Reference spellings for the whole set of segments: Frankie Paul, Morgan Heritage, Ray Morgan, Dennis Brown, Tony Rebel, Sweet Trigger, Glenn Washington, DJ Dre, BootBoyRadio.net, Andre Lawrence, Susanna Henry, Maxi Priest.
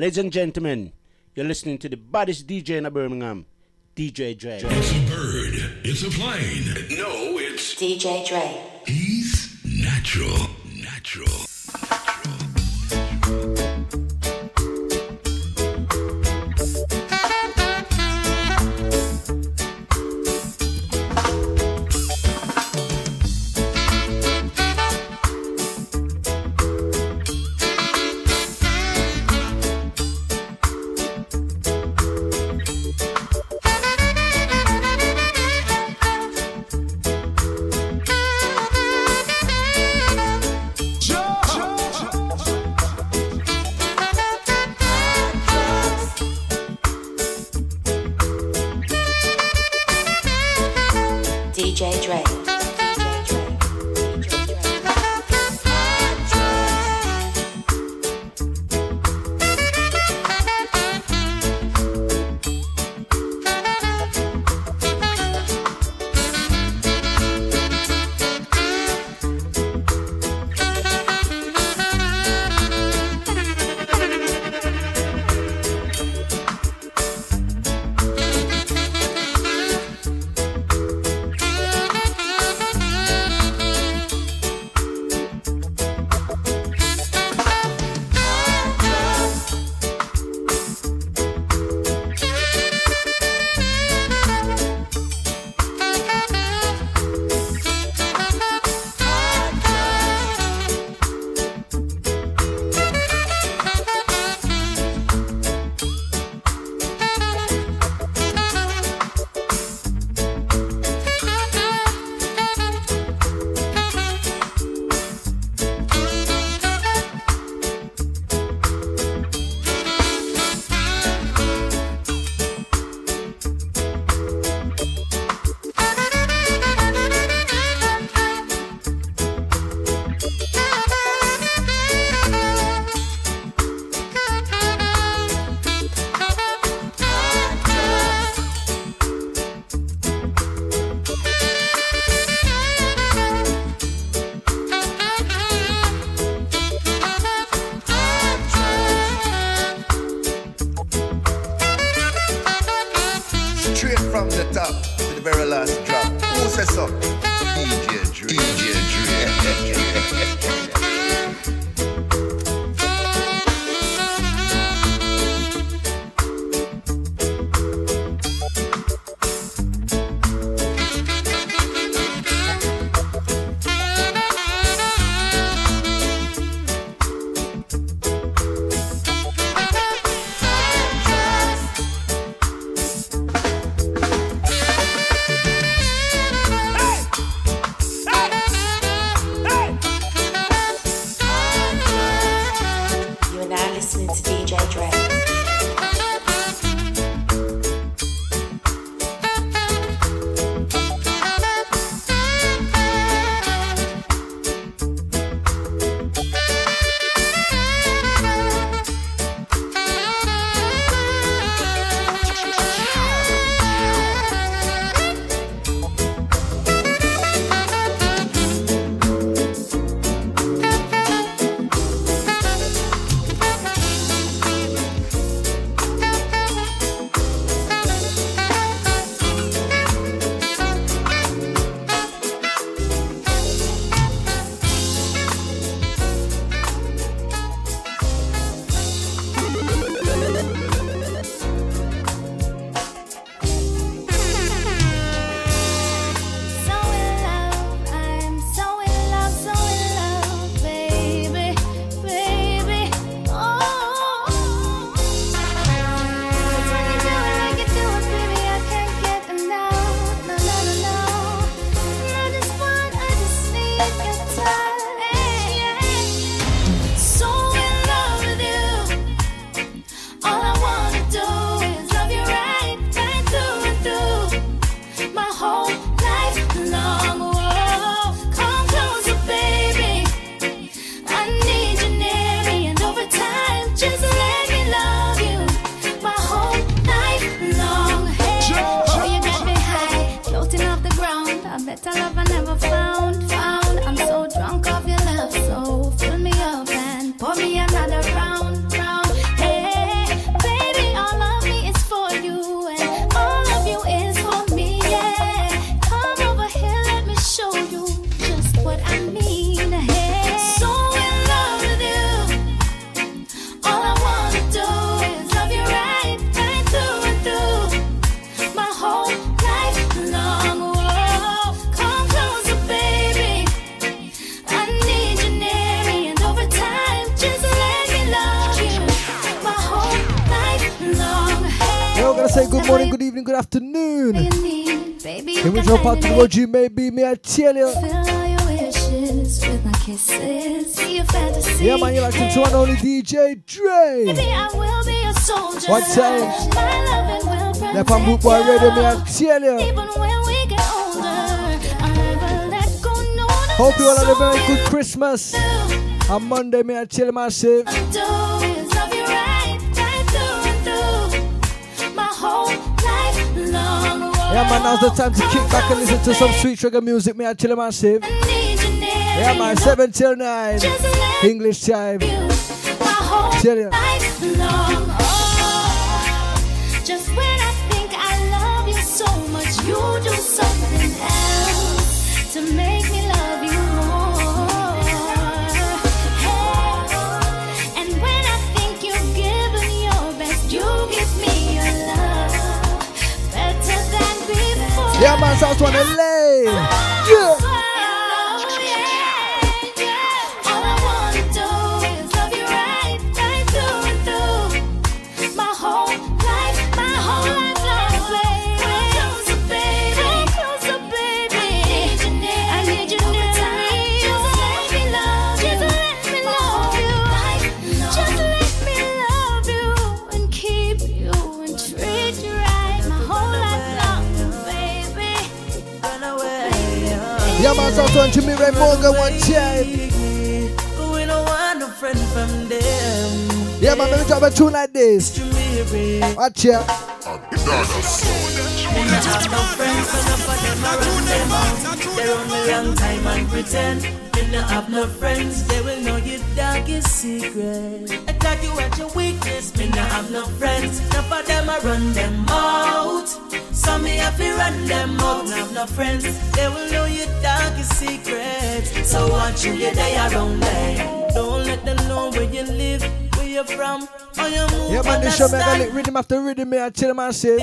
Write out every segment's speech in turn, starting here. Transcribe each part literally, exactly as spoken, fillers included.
Ladies and gentlemen, you're listening to the baddest D J in Birmingham, D J Dre. It's a bird, it's a plane. No, it's D J Dre. He's natural, natural. say good morning, good evening, good afternoon. In which part of the world you may be, may I tell you? Yeah, man, you're like the one and only D J Dre. What time? Now from Boot Boy Radio, may I tell you? Hope you all had a very good Christmas. On Monday, may I tell you, massive. Yeah, man, now's the time to kick back and listen to some Sweet Trigger music, may I tell you, massive. Yeah, man, seven till nine, English time. Tell you. Just when I think I love you so much, you do something else to make me love you more. Hey, and when I think you've given your best, you give me your love better than before. Yeah, man, sounds one L A. Yeah. Yeah, man, so on to me, Ray Morgan, one time. We don't want no friend from them. Yeah, man, let me drop a tune like this. Watch ya. They're only long time and pretend. When you have no friends, they will know your darkest secret. Attack you at your weakness. When you have no friends, enough of them I run them out. Some me have to run them out. When you have no friends, they will know your darkest secrets. So watch you your day around them. Don't let them know where you live, where you're from. Yeah, man, this show me I got rhythm after rhythm, me I tell him I say.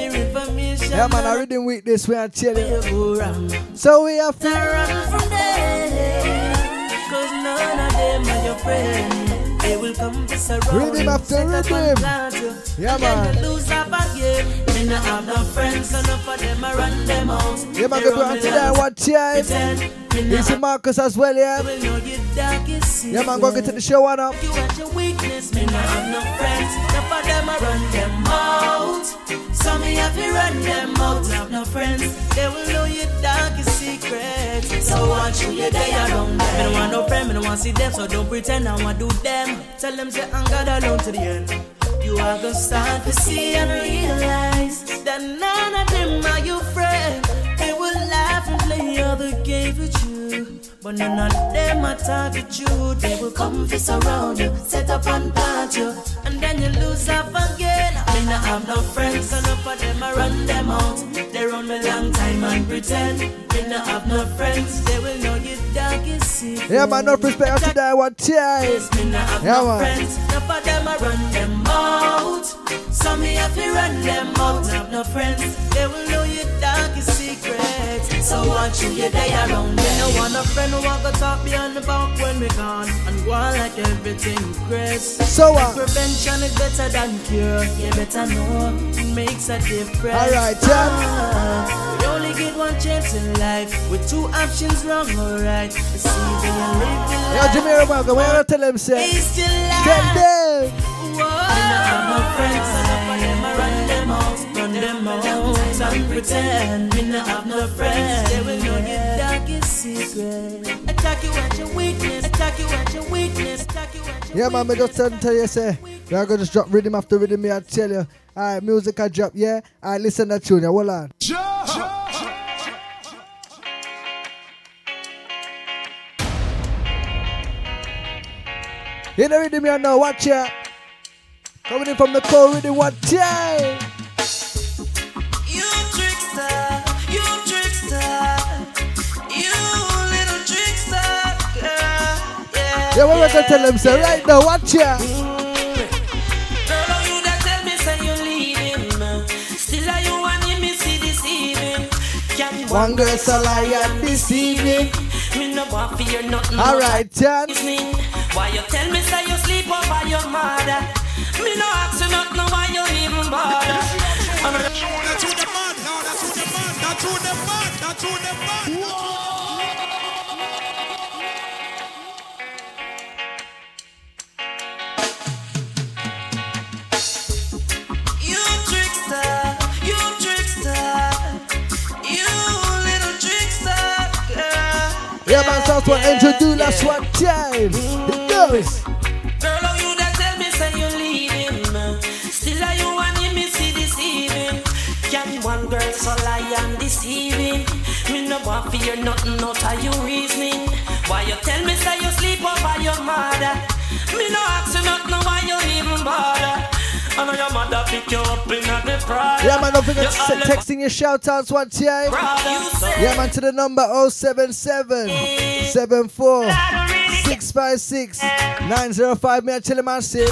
Yeah, man, I rhythm week this way I tell him. So we have to run from them, cause none of them are your friends. They will come to surround. Rhythm after rhythm. Yeah, man. They don't have no friends, so none of them are run them out. Yeah, man, go on to that one time. This is Marcus as well, yeah. Yeah, man, go get to the show one up. You at your weakness, me not have no friends. Enough of them I run them out. Some me have to run them out. Have no friends, they will know your darkest secrets. So watch you your day around them. I don't want no friend, I don't want to see them, so don't pretend I want to do them. Tell them say I'm God alone to the end. You are gonna start to see and realize that none of them are your friends. They will laugh and play other games with you, but none of them are target you. They will come fist around you, set up and plant you, and then you lose up again. They not have no friends, so none of them I run them out. They run me long time and pretend. They not have no friends, they will know your darkest secret. Yeah, man, no respect after that one time. They not have yeah, no friends, none of them I run them out. Some me have to run them out. Have no friends, they will know your darkest secret. So watch you your day around. You know one a friend who walk the top beyond the back when we gone, and go on like everything grace. So what? Uh, prevention is better than cure. You better know it makes a difference. Alright, yeah. Ah, we only get one chance in life, with two options wrong or right. It's either you live your life. Yo, Jimmy Rebel, why don't tell them say? It's your life. Tell them. Whoa. I know I'm no friends, I know for them I run them out, run them out. And pretend we not have no friends. They will know your darkest secret. Attack you at your weakness. Attack you at your weakness. Attack you at your yeah, man, we just tell you, say we are gonna just drop rhythm after rhythm. Me, I tell you. Alright, music I drop, yeah. Alright, listen to that tune. Hold on. You know rhythm, you know. Watch ya. Coming in from the cold rhythm. Watch ya. Yeah, what yeah, we gonna tell them, say, yeah. Right now, watch ya. Mm. Girl, oh, you that tell me, say you leaving. Still, are you wanting me see this evening? Can one girl so lie this evening? Me no want fear nothing. All right, Jan. Why you tell me, say you sleep over your mother? Me no ask you nothing, why you even bother? I threw them back, I threw them back. Whoa. You trickster, you trickster, you little trickster girl. Yeah, man, that's what Andrew do last one time. It goes. One girl so lie and deceiving. Me no want fear nothing out of your reasoning. Why you tell me say you sleep over your mother? Me no ask you nothing why you even bother. I know your mother pick you up in the pride. Yeah man, don't forget to set texting your shoutouts one time. Yeah man, to the number oh seven seven seven four six five six nine oh five. Me I tell him I say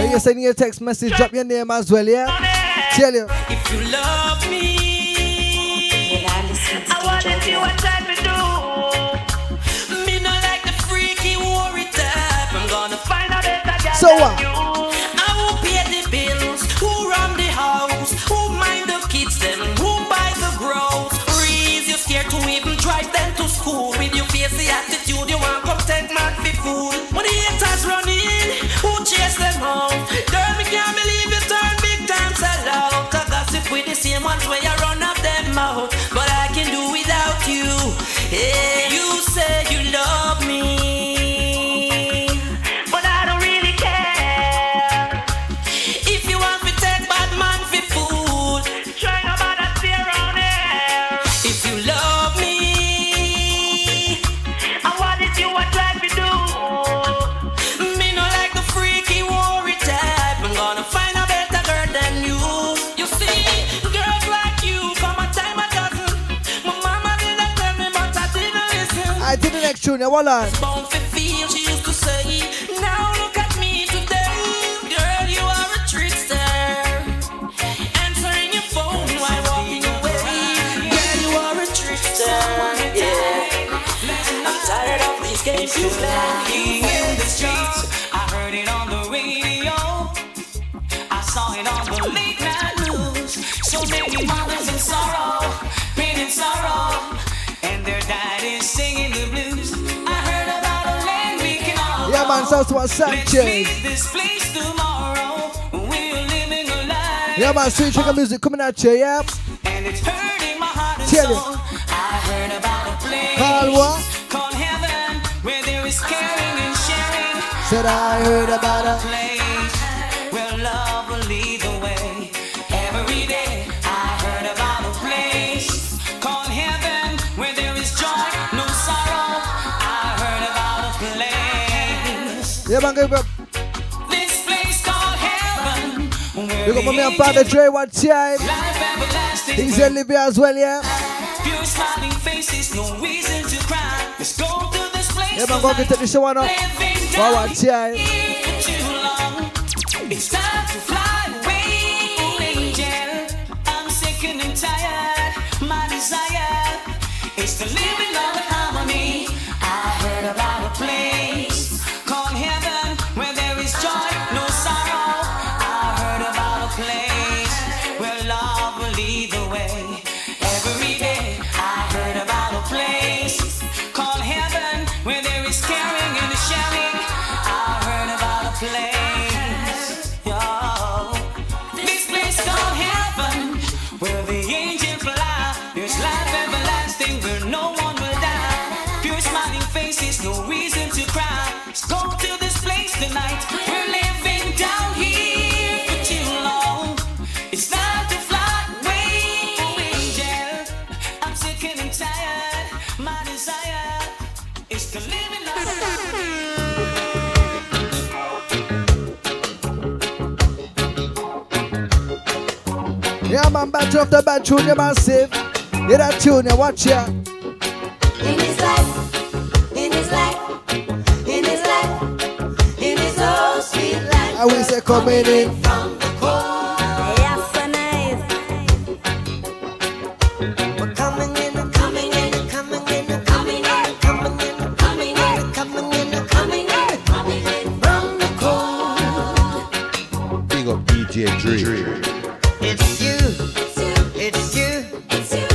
when you're sending your text message, drop your name as well, yeah? Tell you. If you love me, well, I, I want to do what I do. Me not like the freaky worry type. I'm gonna find out if I got so what? You. I who pay the bills, who run the house, who mind the kids, then who buy the groceries. You're scared to even drive them to school. With your fancy attitude, you want to take my food. When the haters run in, who chase them home? Girl, me can't believe it. I gossip with the same ones where I run up them out, but I can do without you. Yeah, you say you love me, but I don't really care. If you want me take bad man for food, try no bad to stay around here. If you love me, I want it you what life you do. Me no like the freaky worry type. I'm gonna find a better girl than you. I did the next tune, hold on. She used to say, now look at me today. Girl, you are a trickster. Answering your phone while walking away. Girl, you are a trickster. Yeah. I'm tired of these games you play. In the streets, I heard it on the radio. I saw it on the late night news. So many mothers in sorrow, pain and sorrow. And their dad is singing the blues. I heard about a land we can all. Yeah, man, sounds what Sanchez. Let's leave this place tomorrow. We're living a life. Yeah, man, Sweet Trigger music coming at you, yeah. And it's hurting my heart and soul. I heard about a place called heaven, where there is caring and sharing. Said I heard about a place where love will lead the way. Every day I heard about a place called heaven. Yeah, man, go, go. This place called heaven. You got mommy and father Dre one time. Things in Libya as well, yeah. Few smiling faces, no reason to cry. Let's go to this place. Yeah, man, go get this one up. Wow, one time. It's time to fly away, angel. I'm sick and tired. My desire is to live in love and harmony. I heard about a place. Yeah, man, batch of the bad tune, you massive. Hear that tune, you watch ya. In his life, in his life, in his life, in his old sweet life. I will say coming in from the cold. Yeah, so nice. We're coming in, we're coming in, we're coming in, we're coming in, we're coming in, we're coming in, we're coming in, we're coming in, we're coming in from the cold. Big up D J Dre. It's you, it's you, it's you.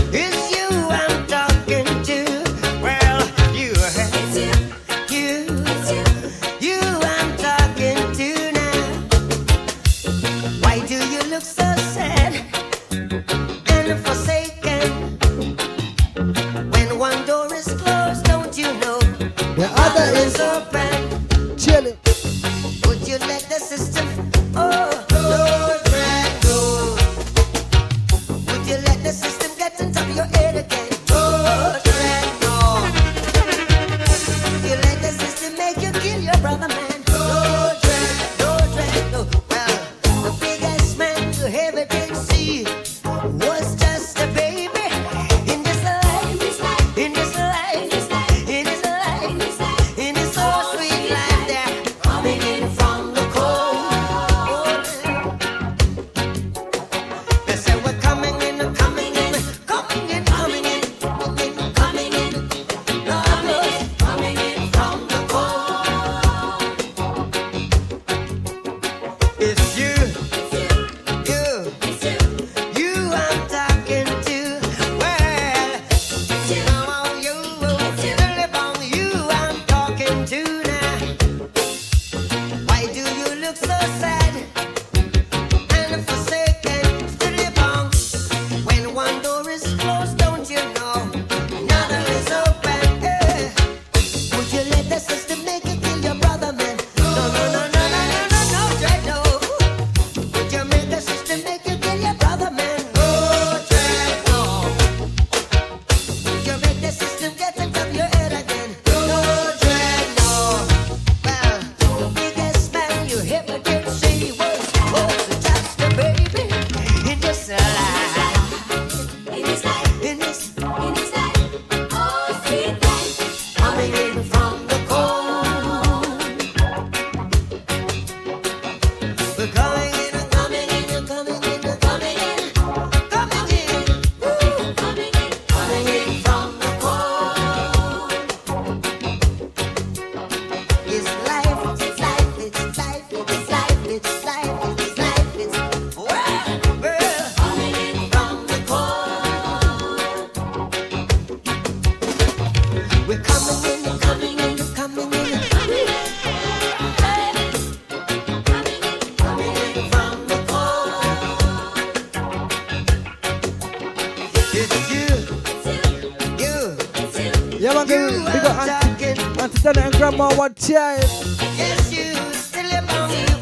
Big up Auntie, Auntie Dana and Grandma one time.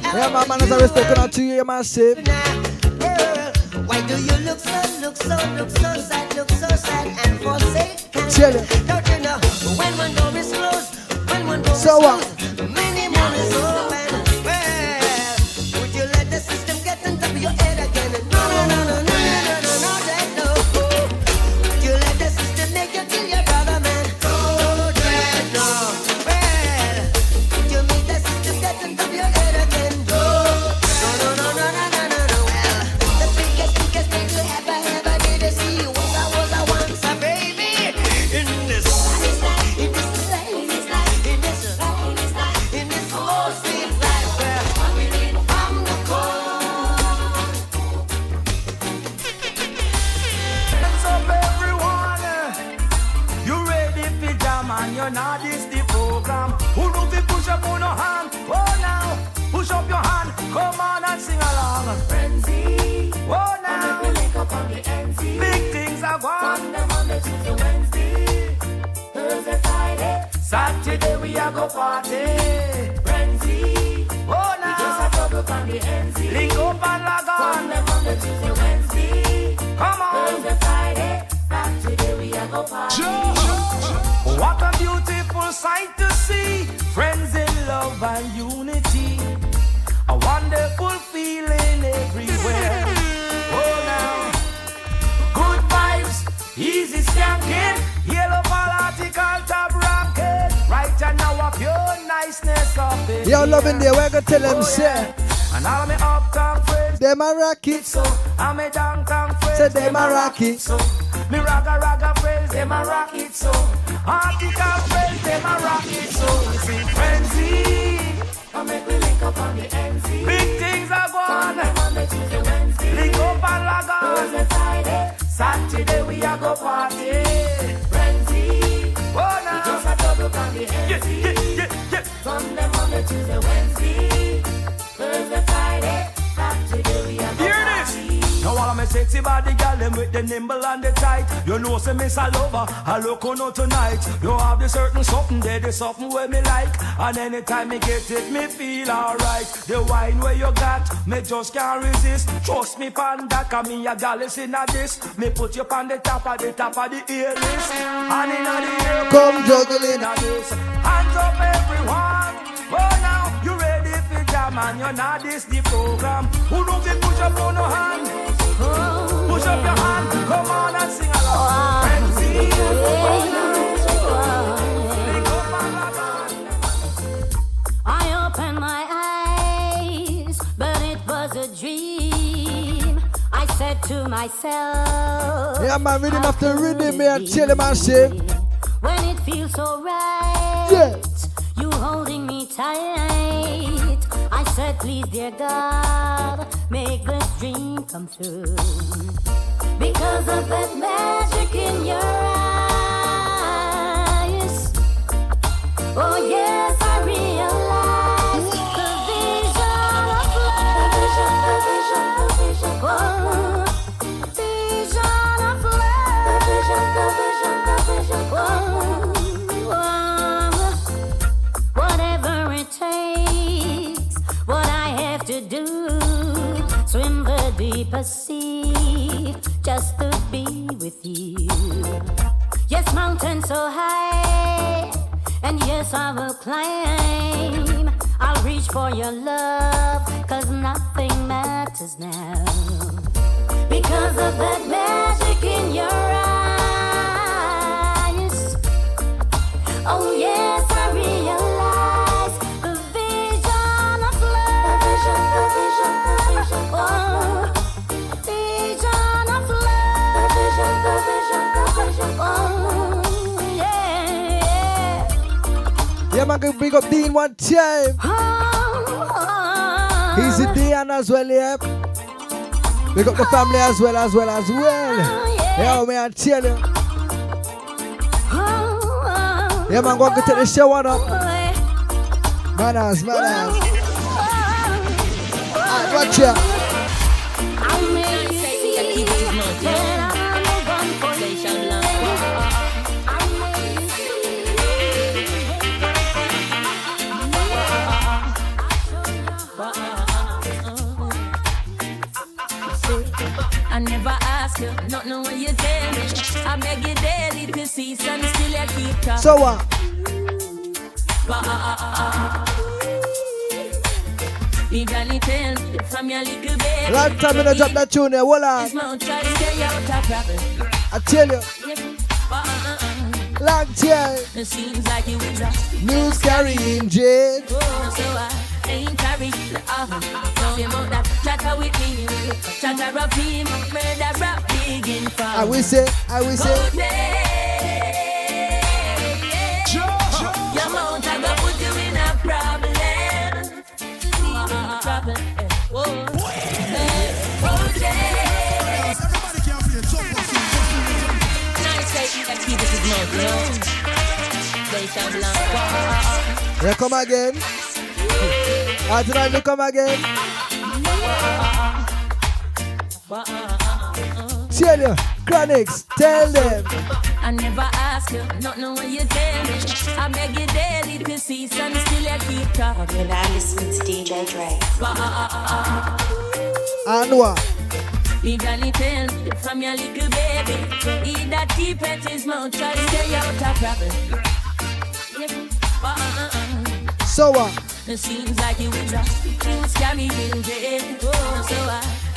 Yeah, my man is respecting out to you, yeah, massive. Why do you look so, look so, look so sad, look so sad and forsaken? Tell you. Don't you know, when one door is closed, when one door so is closed, what? Many more is open. Well, would you let the system get on top of your head again? No, no, no, no, no, no, no, no, no, Dad, no. Would you let the system make you kill your brother, man? No, Dad, no. Well, would you make the system get on top of your head again? No, no, no, no, no, no, no, no, well, the biggest, biggest thing you ever, ever did is see was I was a once a baby in this. You're not this the program. Who do we push up on your hand? Oh now, push up your hand. Come on and sing along. Frenzy. Oh now, we link up on the N C. Big things are gone. Sunday, Monday, Tuesday, Wednesday, Thursday, Friday, Saturday we are go party. Frenzy. Oh now, we just have to look on the N C. Link up and log on. Sunday, Monday, Tuesday, Wednesday, come on. Thursday, Friday, Saturday we are go party. Sure. What a beautiful sight to see, friends in love and unity, a wonderful feeling everywhere. Oh now, good vibes, easy skanking, yellow political top rocket, right now a pure niceness of it. Yo, love in there, we're gonna tell them, oh, yeah. And all my uptown friends, they my rocket, so I'm a downtown friends, so they my rocket, so me raga raga friends, they my rocket, so article friends, they my rocket, so it's in frenzy. I make we link up on the N C. Big things are gone. Monday, Tuesday, Wednesday, link up and log on. Thursday, Friday, Saturday we are go party. Frenzy. Oh now, we just a double on the N C. Yeah, yeah, yeah, yeah. Sunday, Monday, Tuesday, Wednesday, Thursday, Friday, Saturday we are go party. Now all my sexy body girl, them with the nimble and the tight. You know say me a lover, I look on you tonight. You have the certain something there, the something where me like. And anytime me get it, me feel alright. The wine where you got, me just can't resist. Trust me pan that, cause me a girl is in a this. Me put you pan the top of the top of the ear list. And in the ear, come juggling a this. Hands up everyone, oh now, you ready for jam and you're not this the program. Who don't get push up on no hand? Push up your hand, come on and sing along. Frenzy. I opened my eyes, but it was a dream. I said to myself, yeah, man, rhythm after rhythm, man, chill him and shit. When it feels so right, yeah. You holding me tight. I said, please, dear God, make this dream come true. Because of that magic in your eyes. Oh, yes, I realize the vision of life. The vision, the vision, the vision. Oh, vision of life. The vision, the vision, the vision. Oh, oh. Whatever it takes, what I have to do. Swim the deepest sea just to be with you. Yes, mountain so high, and yes, I will climb. I'll reach for your love, cause nothing matters now. Because of that magic in your eyes. Oh, yes, I realize. Yeah, man, can bring up Dean one time. Oh, oh, oh. He's a Dean as well, yeah. Big up the family as well, as well, as well. Oh, yeah. Yeah, man, I tell you. Oh, oh, yeah, man, go and take the show one up. Oh, manners, manners. Oh, oh, alright, watch ya. I I never ask you, not know what you tell me. I beg you daily to see some still I keep talking. So what? You gonna tell me from your little baby. Long time I don't drop that tune there, hold on. I tell you. Long time. It seems like it was a news carrying jet. Oh, so I ain't carrying the offer. So you know that chatter with me. Chatter up him, murder rap big in fun. I will say, I will say. Your mouth I go put you in a problem. Trouble, eh, whoa. Go there. Everybody can feel trouble. Now it's like, let's keep this is not wrong. They shall belong. They come again. I did not come again. Tell you, Chronics, tell them. I never ask you, not know what you tell me. I beg you daily to see some still I keep talking. And I listen to D J Dre. And what? You gonna tell me from your little baby. Eat that tea pet is mouth, try to stay out of trouble. So what? It seems like it was a thing scary in jail. Oh, so I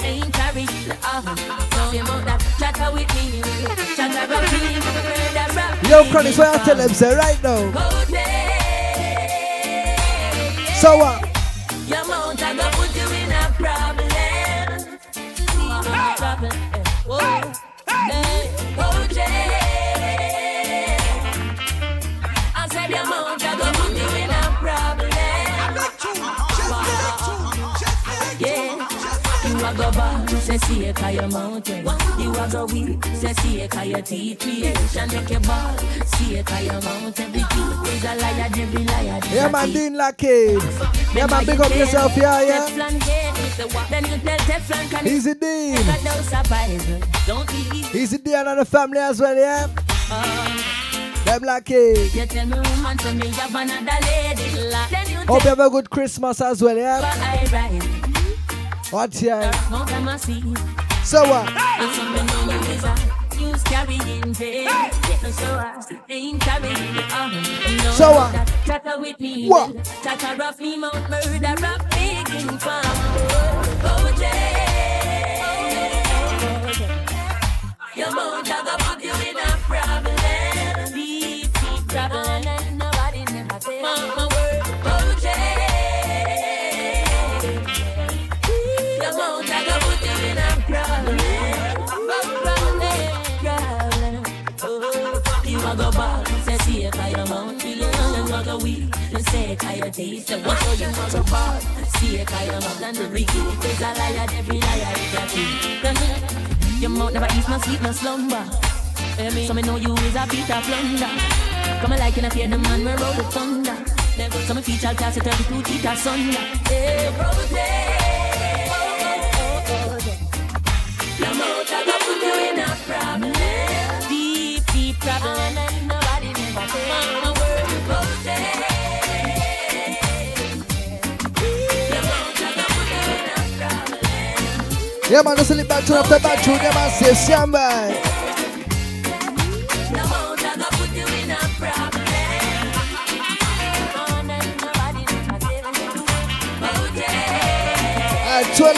ain't carrying the offer. So you want that chatter with me. Chatter about me, murder rap. Yo, Chronics, what I tell them, say right now. So what? Your mouth I go put you in a problem. Trouble, eh, whoa. Hey, oh, Jay. I said your mouth I go put you in a problem. You a go bad, say see a kaya mountain. You a go weak, say see a kaya T P H. And make a ball, see a kaya mountain. Every kid is a liar, every liar. Yeah man, doing like it. Yeah man, big up yourself here, yeah. Easy D. Easy D and the family as well, yeah. Them like it. You tell me woman to me, you have another lady. Hope you have a good Christmas as well, yeah. What's your name? So what? So what? What? What? Your mouth never eats no sleep, no slumber. So me know you is a bit of plunder. Come like in a fear, the man will roll the thunder. So me feature class at every two teeth of Sunday. Hey, Rosie. Your mouth never put you in a problem. Deep, deep problem. Nobody never said no word to Rosie. Yeah man, just a little back to after back to yeah man, say sham man. No more that I put you in a problem. No more that I put you in a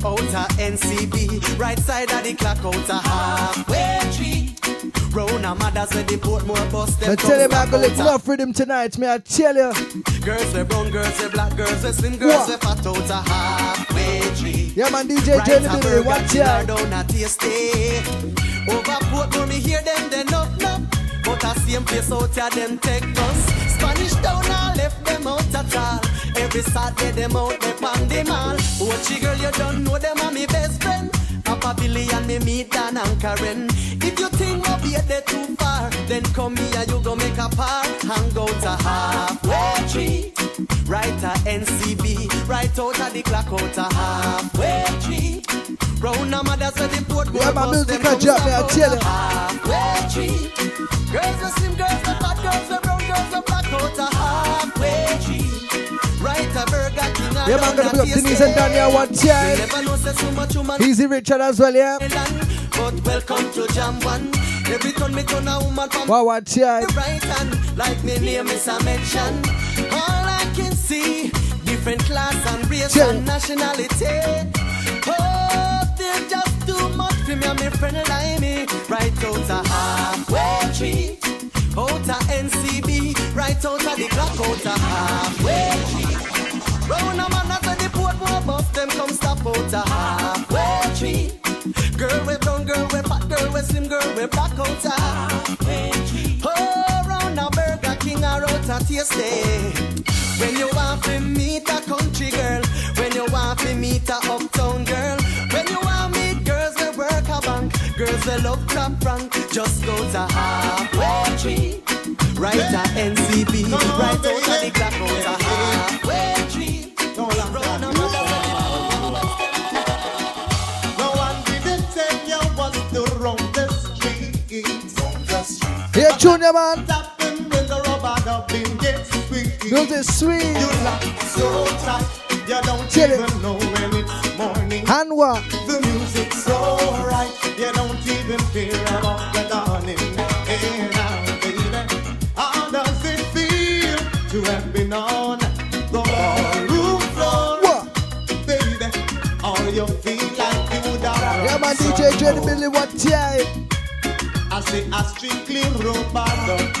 out of N C B, right side of the clock, out of halfway tree. Round a mothers with the boat, more bus, them I tell you, I'm going to love freedom tonight, me I tell you. Girls with brown, girls with black, girls with slim, girls with fat, out of halfway tree. Yeah man, D J Jenny, baby, watch out. Down at your stay. Over port, when me hear them, they knock, knock. But I see them place out of them, take us. Spanish down, I left them out at all. Every the Saturday them out, they pan them all. Watchy girl, you don't know them are my best friend. Papa Billy and me meet Dan and Karen. If you think I'll be there too far, then come here, you go make a par. And go to halfway tree, right at N C B, right out at the clock, out at halfway tree. Round a mother's at the boat, yeah, my music a job, I tell you. Halfway tree, girls the slim, girls the fat, girls the brown, girls the black, out at halfway tree. Right a burger king, yeah, man, gonna be up Denise and Daniel one time. Easy Richard as well, yeah. But welcome to Jam One. Every time me turn a woman from wow, one time. Right hand, like me name is a mention. All I can see, different class and race yeah. and nationality. Oh, they're just too much for me and my friend like me. Right out a halfway tree, out a N C B, right out a the clock, out a halfway tree. Round a man after the port more bus, them come stop out a halfway tree. Girl we brown, girl we fat, girl we slim, girl we black, out a halfway tree. Oh, round a Burger King or out a T S A. When you want to meet a country girl, when you want to meet a uptown girl, when you want to meet girls that work a bank, girls that love Trump Frank, just go to halfway tree, right yeah. at N C B, no, right out at the clock, go to halfway tree. No one didn't tell you what to run the street. Here, Junior man. Tapping with the rubber dubbing gets sweet. You laugh so tight. You don't Tell even it. Know when it's morning. And what? The music's so right. You don't even fear about the dawning. And I'm feeling. How does it feel to have been on the ballroom floor? What? Baby, all you feel like you would have. Yeah, my D J Dre, Billy, what time? I say I strictly robot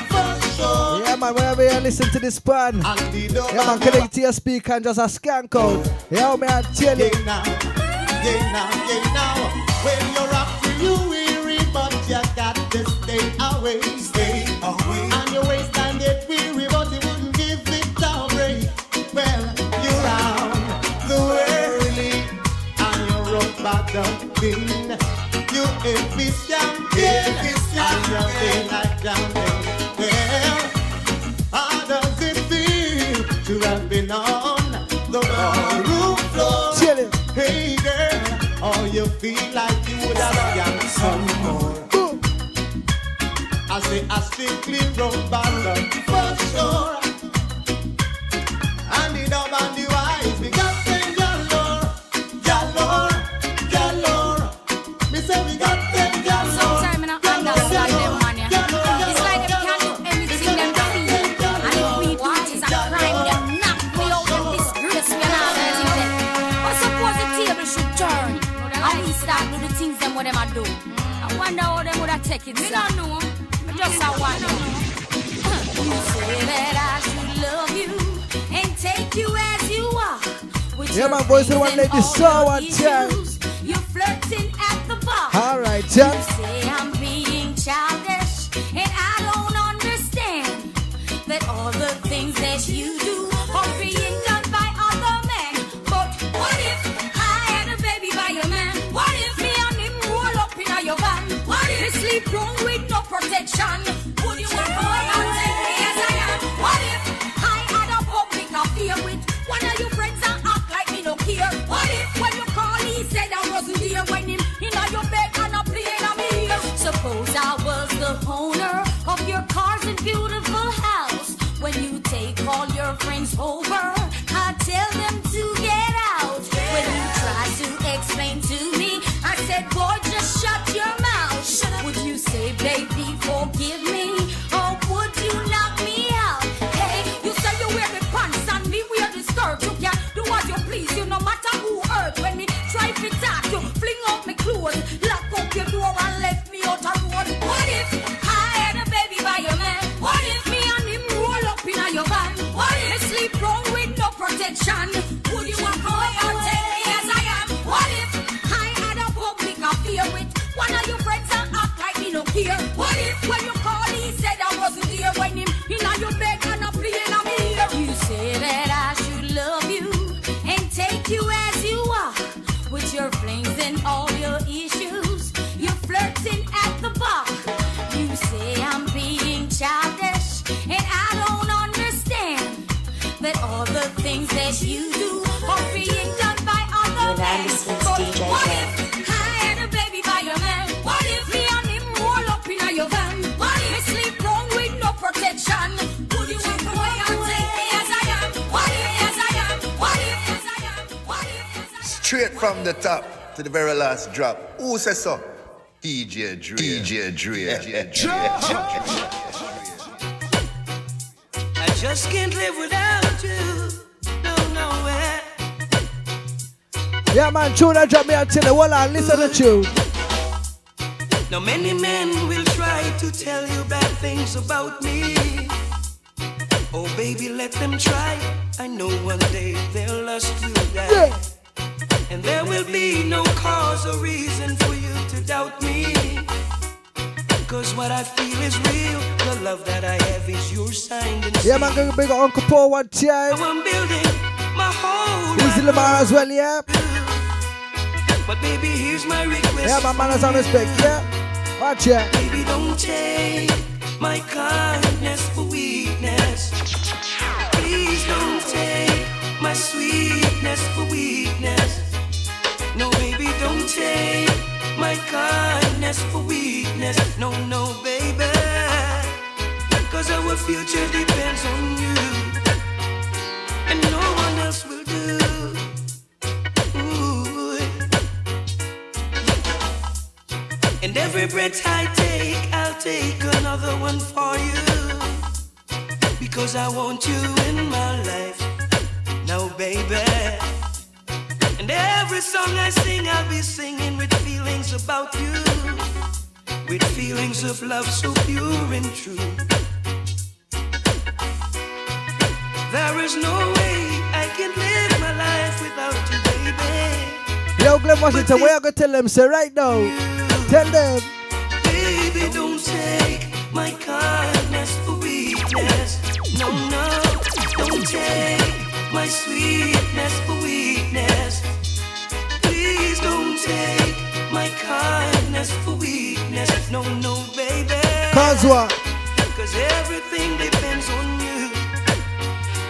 first show. Yeah man, whenever you listen to this band, yeah man, connect to your speaker and just a scan code. Yeah man, tell it. Yeah now, yeah now, yeah now. When you're up to you weary, but you got to stay away, stay away. And your waistline get weary, but you wouldn't give it a break. Well, you're out the weary, and you're up at the bin. You ain't missed your like well, how does it feel to have been on the ballroom floor? Chilling. Hey girl, all you feel like you would have done some more. Ooh. I say I strictly wrote back up for sure. And the dub and the eyes, we got them galore, galore, galore. Me say we got them galore. What them I do? I wonder how them would have taken it. Me don't know. I just I wonder. You say that I should love you and take you as you are. With yeah, my voice the one lady saw one time. You're flirting at the bar. All right, yeah. You say I'm being childish and I don't understand that all the things that you do are being done by other men. But what if I had a baby by your man? What if sleep wrong with no protection? Would you want more and take me as I am? What if I had a public affair with one of your friends and act like me no care? What if when you call he said I wasn't here when him in your bed and a plane on me? Suppose I was the owner of your cars and beautiful house. When you take all your friends over, I tell them to get out. When you try to explain to me, I said boy just shut your mouth. Would you say, baby, forgive me, or would you knock me out? Hey, you say you wear the pants and me wear the skirt. You can do what you please, you no matter who hurt. When me try to attack you, fling out me clothes, lock up your door and left me out of road. What if I had a baby by your man? What if me and him roll up in your van? What if I sleep wrong with no protection? Would you walk away and take me as I am? What if I had a public affair with one of your friends? What if when you call he said I wasn't here when him in your bed and a plane on me? You say that I should love you that all the things that you do are being done by other men. What if I had a baby by a man? What if me and him roll up in a your van? What if I sleep wrong with no protection? Would you walk away and take me as I am? What if as I am? What if as I am? What if? Straight from the top to the very last drop. Who says so? D J Dre. D J Dre. Just can't live without you. Don't know where. Yeah, man, tune and drop me until the wall and listen to you. Now many men will try to tell you bad things about me. Oh, baby, let them try. I know one day they'll lust you down. Yeah. And there will be no cause or reason for you to doubt me. Cause what I feel is real. The love that I have is your sign. Yeah, man, gonna big Uncle Paul one time. I'm building my whole life. Easy Lamar as well, yeah. But baby, here's my request. Yeah, my manners and respect, yeah. Watch ya. Yeah. Baby, don't take my kindness for weakness. Please don't take my sweetness for weakness. No, baby, don't take my kindness for weakness. No, no, baby, cause our future depends on you, and no one else will do. Ooh. And every breath I take, I'll take another one for you, because I want you in my life. No, baby. And every song I sing, I'll be singing with feelings about you, with feelings of love so pure and true. There is no way I can live my life without you, baby. Yo, Glenn Washington, we're gonna tell them, say right now. You, tell them. Baby, don't take my kindness for weakness. No, no, don't take my sweetness for weakness. Please don't take my kindness for weakness. No, no, baby. Cause what? Cause everything depends on you,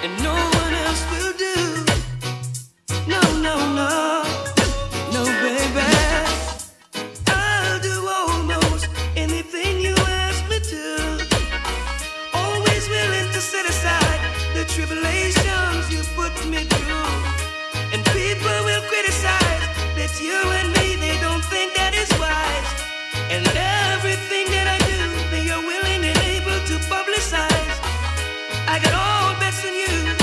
and no one else will do. No, no, no. No, baby, I'll do almost anything you ask me to. Always willing to set aside the tribulations you put me through. And people will criticize that you and me, they don't think that is wise. And everything that I do, they are willing and able to publicize. I got all bets on you,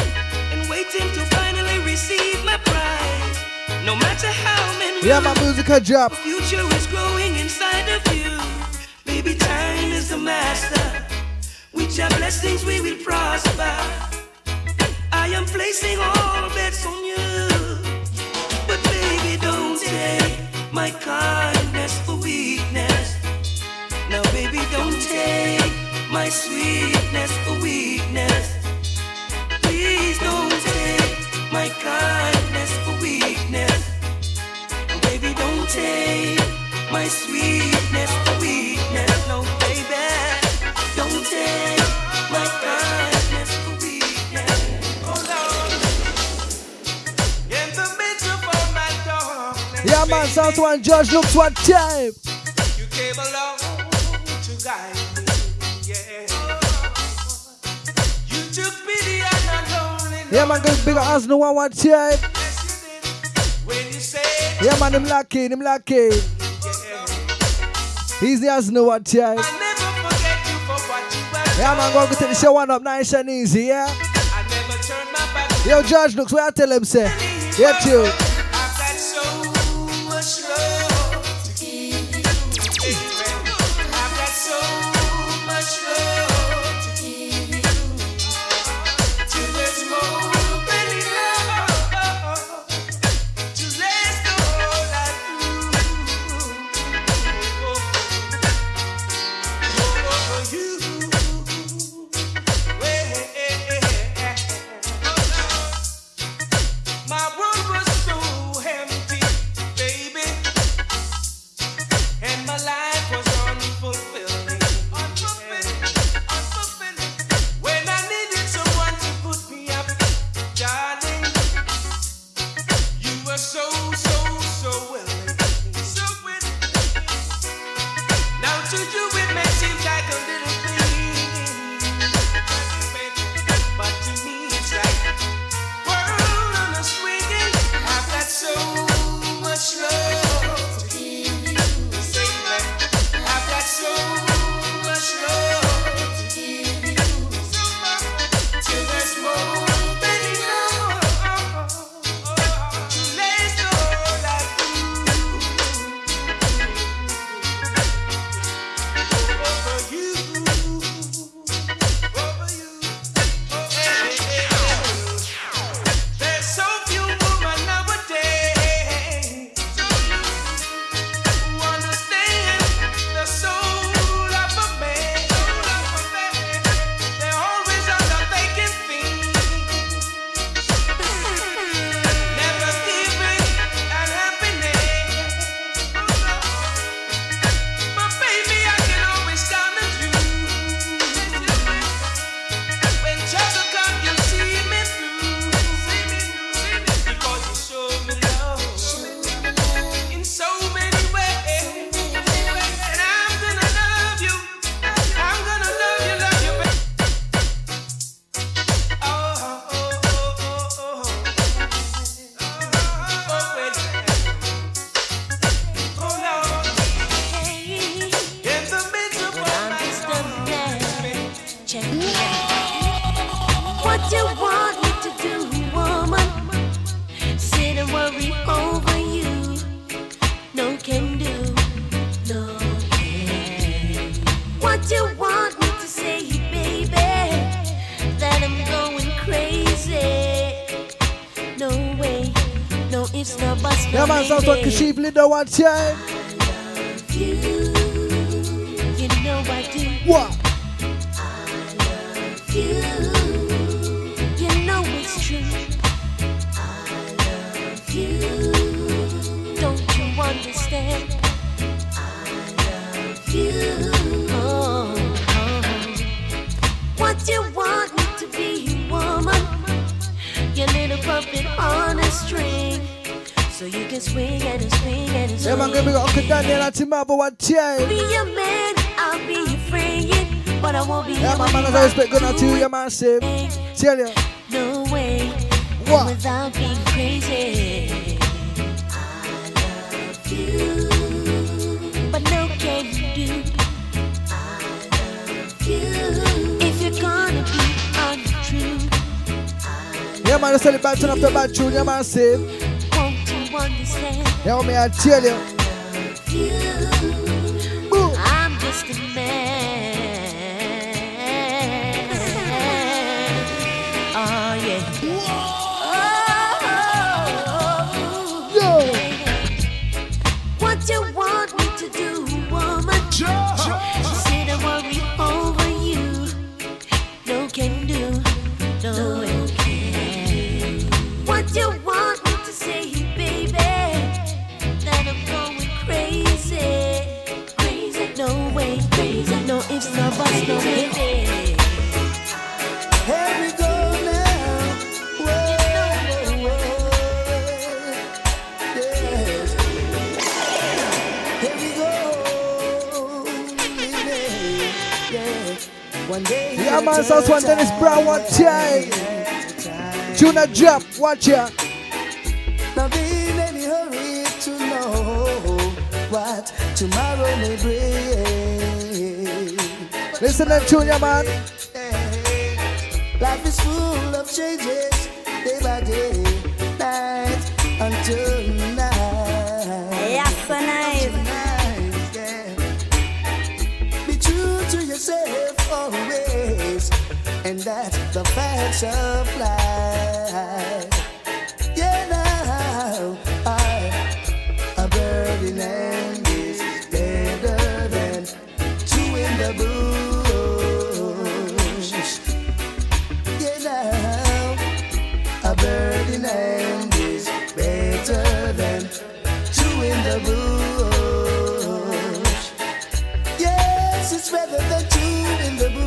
and waiting to finally receive my prize. No matter how many, yeah, my musical job, the future is growing inside of you. Baby, time is the master. With your blessings we will prosper. I am placing all bets on you. Take my kindness for weakness. Now, baby, don't take my sweetness for weakness. Please don't take my kindness for weakness. Now, baby, don't take my sweetness for weakness. No, baby, don't take my kindness. Yeah, man, South One George looks what time. You came along to guide me, yeah. You took me the unknown. Yeah, man, goes bigger as no one one time. When you say, yeah, man, I'm lucky, I'm lucky. Easy as no one time. I never forget you for what you were. Yeah, man, go take the show one up nice and easy, yeah. I never turn my back. Yo, George looks where I tell him, say, get you. My world was so know it's the bus. Yeah, man, sounds like Kashif Lindo one time. You, you know I do. What? I love you. You know it's true. I love you. Don't you understand? I love you. Oh, oh. What you want me to be, woman? Your little puppet on a string, so you can swing and swing and swing. Yeah, man, we got Uncle Daniel at him up one time. Be your man, I'll be your friend, but I won't be your man. Yeah, man, man, I respect good not to you, man, same. Tell you. No way. What? Without being crazy. I love you, but no can you do. I love you, if you're gonna be untrue. Yeah, man, I sell it back, turn up the bad tune, yeah, man, save. Won't you understand? Yeah, me, I tell you. Boom. I'm just a man. Oh, yeah. Whoa. Oh, oh, oh. Yo. What you want me to do, woman? Just sit and worry over you. No can do, no way. You want me to say, baby, that I'm going crazy, crazy, no way, crazy, no ifs, no buts, no baby. Here we go now, way, way, yes. Here we go, baby, yes. One day, yeah, man, sounds one Dennis Brown, one time. Tuna drop, watch ya. Not be in any hurry to know what tomorrow may bring. Listen to Tuna, man. Life is full of changes, day by day, night until night. Yes, night. Yeah. Be true to yourself always, and that's the facts of life. Yeah, now I, a bird in hand is better than two in the bush. Yeah, now a bird in hand is better than two in the bush. Yes, it's better than two in the bush.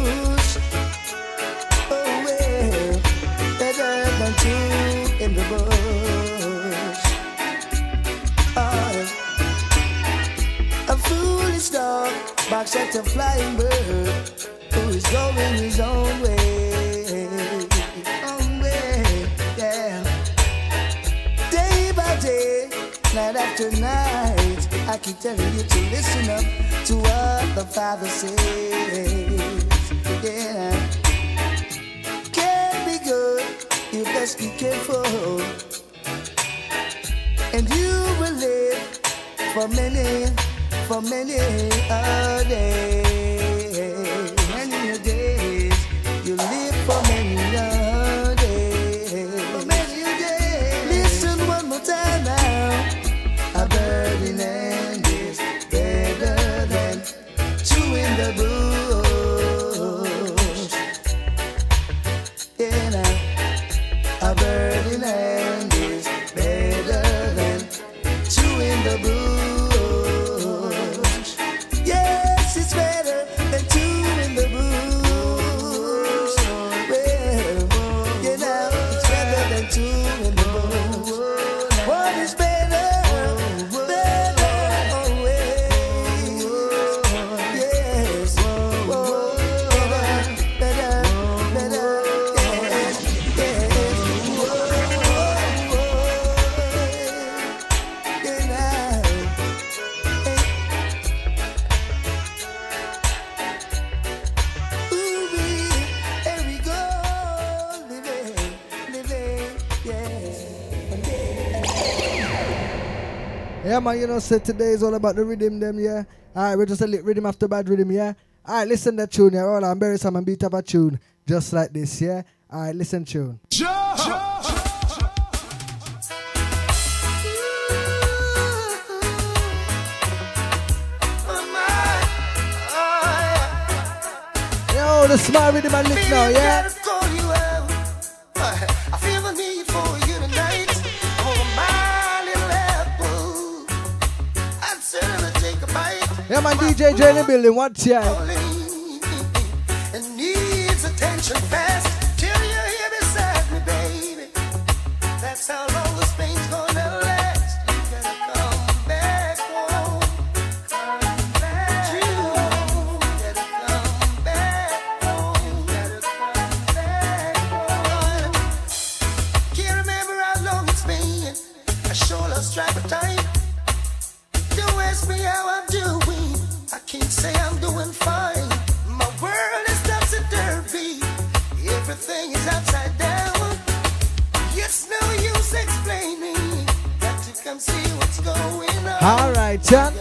In the bush, oh, a foolish dog barks at a flying bird who is going his own way, own way, yeah. Day by day, night after night, I keep telling you to listen up to what the Father says. Yeah, can be good. You best be careful, and you will live for many, for many a day. Many a days, you live for many a day. For many a day. Listen one more time now. A bird in hand is better than two in the bush. Yeah, man, you know, so today is all about the rhythm, them, yeah? All right, we're just a little rhythm after bad rhythm, yeah? All right, listen to that tune, yeah? All right, I'm burying some and beat up a tune, just like this, yeah? All right, listen tune. Joe! Joe! Joe! with a smile reading my lips now, yeah? Yeah, my D J Dre in the building, what's your needs attention fast till you hear beside me, baby. That's how long this thing's gonna last. You gotta come back home. Come back home. You gotta come back home. You gotta come back home. Can't remember how long it's been. I sure lost track of time. Don't ask me how I'm doing. I can't say I'm doing fine. My world is topsy-turvy. Everything is upside down. It's no use explaining. Got to come see what's going on. All right, John.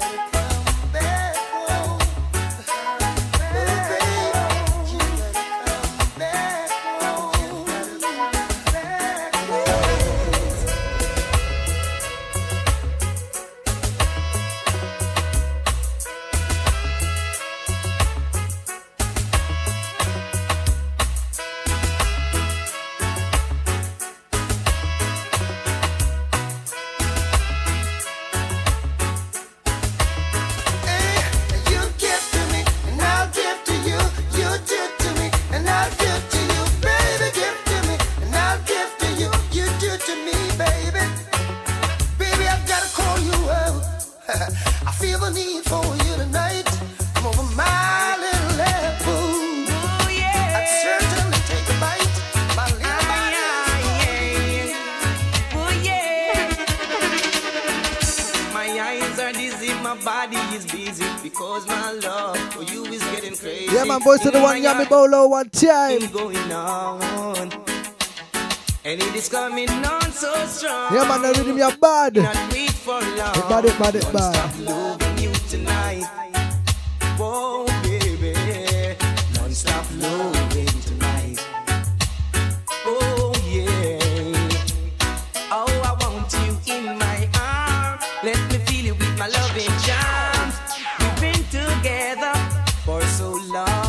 Voice of the one yummy bolo one time. Going on. And it is coming on so strong. Yeah, man, the rhythm you're bad. Not wait for long. It bad, it bad, it bad. Stop loving you tonight. Whoa, baby. Non stop loving tonight. Oh, yeah. Oh, I want you in my arms. Let me feel it with my loving charms. We've been together for so long.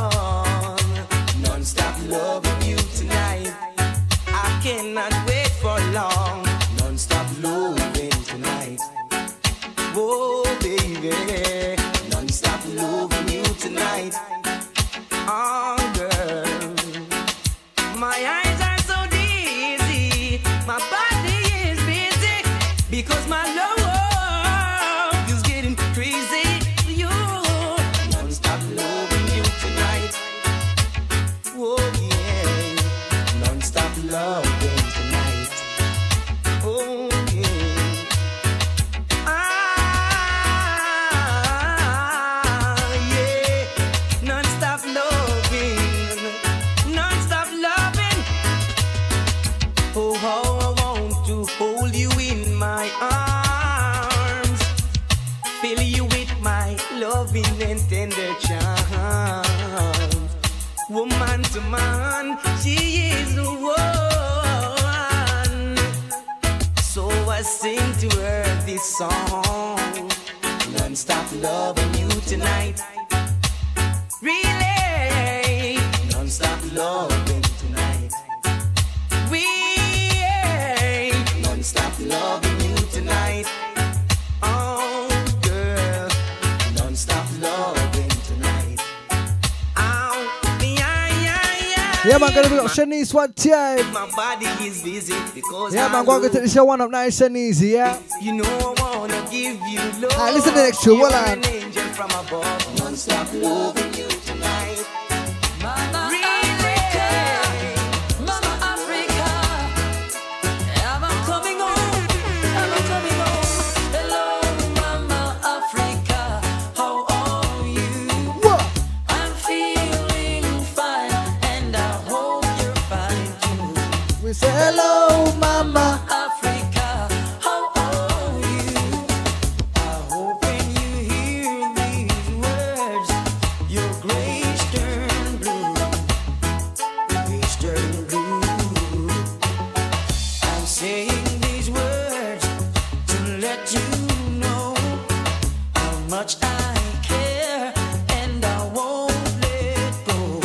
Man, she is the one. So I sing to her this song. Non-stop loving you tonight. Really, non-stop loving tonight. We non-stop loving you tonight. Oh, girl, non-stop loving tonight. Yeah, man, gonna be up Shanice one time. My body is busy because yeah, man, gonna take this one up nice and easy, yeah. You know I wanna give you love. Alright, listen to the next one. An angel from above, non-stop loving you tonight. Mama Africa, Mama Africa, I'm coming home, I'm coming home. Hello, Mama Africa, how are you? What? I'm feeling. We say hello, Mama Africa. How are you? I hope when you hear these words, your grace turn blue. Grace turn blue. I'm saying these words to let you know how much I care, and I won't let go.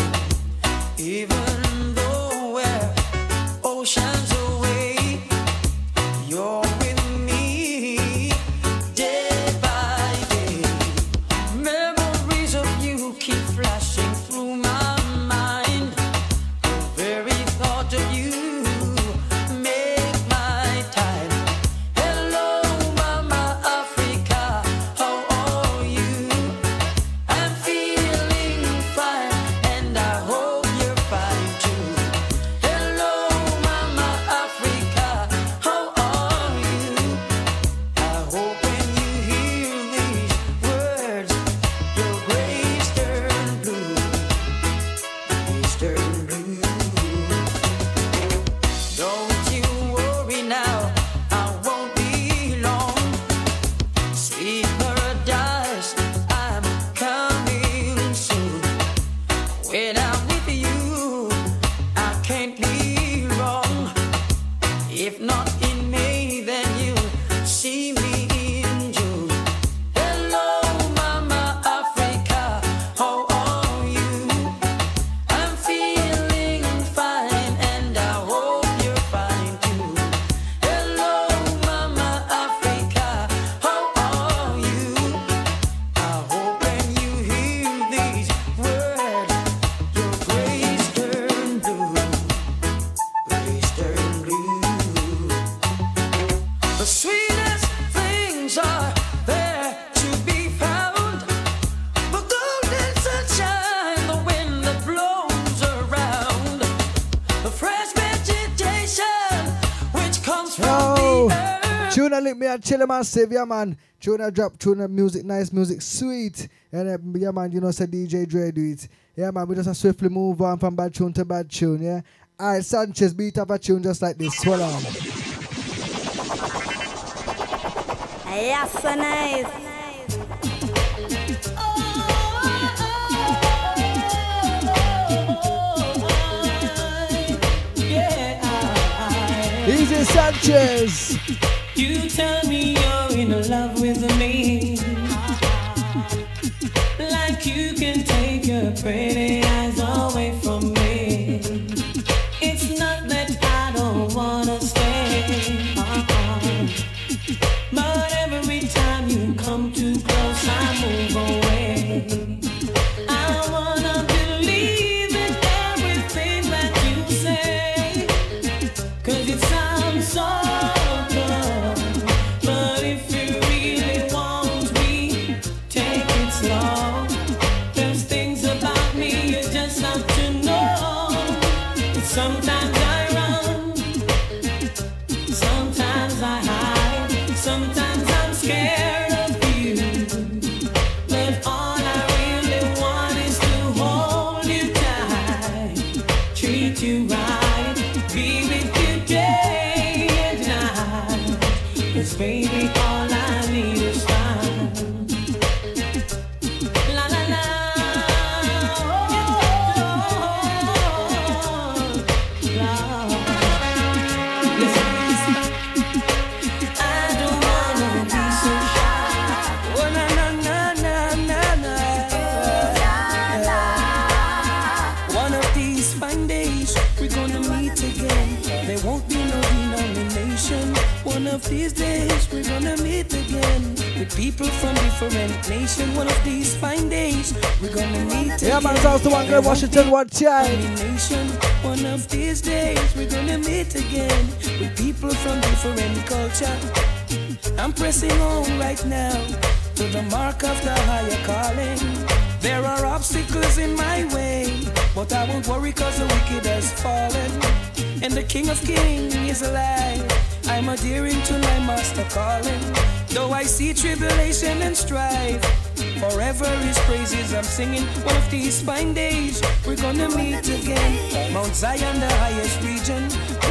If not in May, then you'll see me. Chiller massive, yeah man. Tuna drop, tuna music, nice music, sweet. And uh, yeah man, you know, say D J Dre do it. Yeah man, we just uh, swiftly move on from bad tune to bad tune, yeah. Alright, Sanchez beat up a tune just like this. Hold on. Yes, so nice. Easy Sanchez. You tell me you're in love with me, like you can take your pretty eyes away from me. It's not that I don't wanna stay, but every time you come too close, I move away. I wanna believe in everything that you say, 'cause it sounds so. Sometimes I run, sometimes I hide, sometimes I'm scared of you, but all I really want is to hold you tight, treat you right, be with you day and night, 'cause baby all I need is time. These days we're gonna meet again with people from different nations. One of these fine days we're gonna meet again. Yeah, man, it's also one Glenn Washington, one child. One of these days we're gonna meet again with people from different culture. I'm pressing on right now to the mark of the higher calling. There are obstacles in my way, but I won't worry 'cause the wicked has fallen, and the King of Kings is alive. I'm adhering to my master calling, though I see tribulation and strife. Forever his praises I'm singing. One of these fine days we're gonna meet again, Mount Zion, the highest region.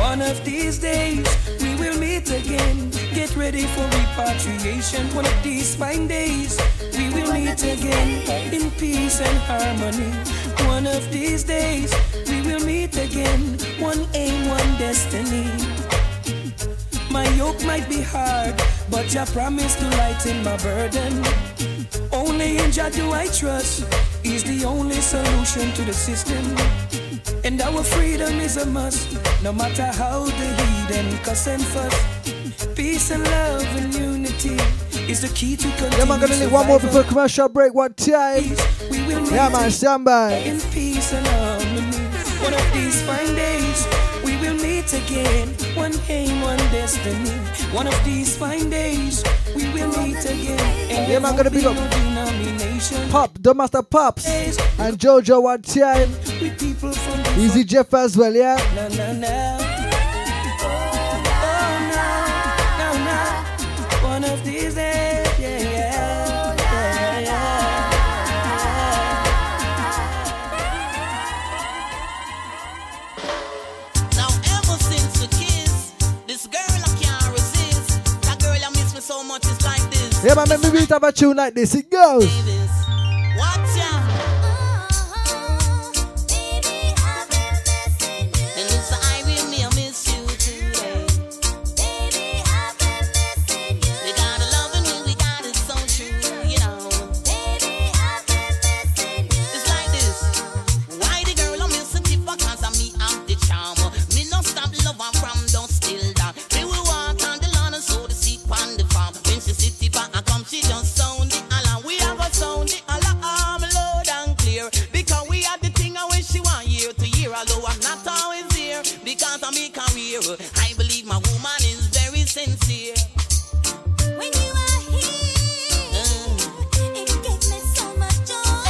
One of these days we will meet again. Get ready for repatriation. One of these fine days we will meet again in peace and harmony. One of these days we will meet again. One aim, one destiny. My yoke might be hard, but Jah promised to lighten my burden. Only in Jah do I trust. He's the only solution to the system, and our freedom is a must. No matter how the heathen cuss and fuss, peace and love and unity is the key to continue. Yeah, man, gonna need one more before commercial break. What time? We will yeah, man, stand by. In peace and harmony, one of these fine days. Again, one aim, one destiny. One of these fine days, we will meet again. And yeah, man, gonna be up Pop, the Master Pops, and Jojo one time. Easy Jeff as well, yeah. No, no, no. Oh, no, no, no. One of these days, yeah, yeah, yeah, yeah. Now ever since the kiss, this girl I can't resist. That girl I miss me so much is like this. Yeah, man, make me beat up a tune like this. It goes. Davis. Watch out. Baby, I've been missing you. And it's I will me, I miss you today. believe my woman is very sincere. When you are here, it gives me so much joy.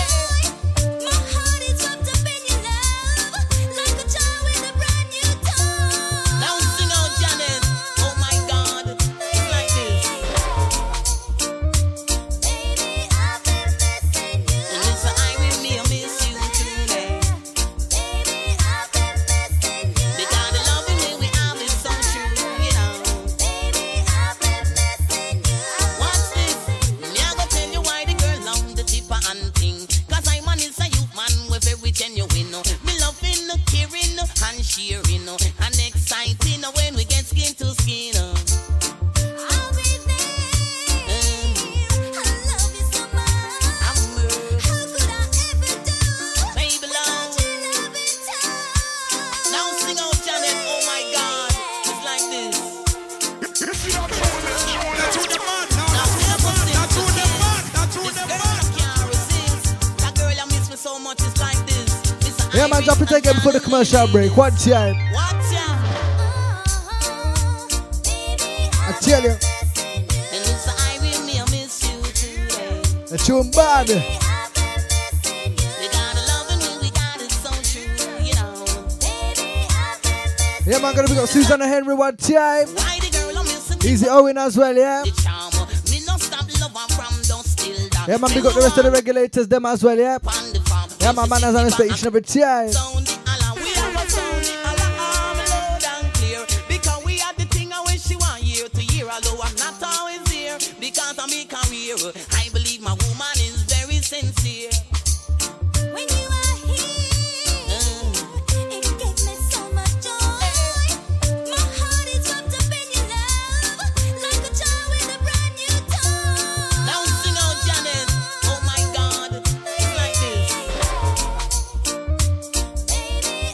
My heart is wrapped up in your love, like a child with a brand new toy. Now sing out, Janet. Oh my God, it's like this. Baby, I've been missing you. Listen, I with me, I miss you today. Baby, I've been missing you. They got a love in me, we have it so true, you know. Baby, I've been missing you. Watch this, me I go tell you why the girl love the tipper and thing. Cause I man is a youth man with every genuine. Me loving, caring, and sharing, and exciting when we get skin to skin. I'll be there. I love you so much. I'm moved. How could I ever do baby love. without your love in time? Now sing out, Janet. Oh my God, it's like this. That's who the man. Now sing out, That's who the man. That's who the man. I can't resist. That girl I miss me so much is like this. It's Yeah, man, drop it again before the commercial break. One time, Watch ya. I tell you, And it's I with me, I miss you today. the tune bad. We got a love in me, we got it so true, you know. Yeah, man, gonna pick up Susanna Henry one time. Why the girl I miss me, Easy Owen as well, yeah. the charm. Me no stop love her from don't steal that. Yeah, man, pick up the rest of the regulators, them as well, yeah. On the farm, Yeah, my man has an station every time. sound the alarm. We have a sound the alarm loud and clear. Because we had the thing I wish she want year to year. Although I'm not always here because of my career. I believe my woman is very sincere. When you are here, it gives me so much joy. My heart is wrapped up in your love, like a child with a brand new toy. Now sing out, Janet. Oh my God, it's like this. Baby,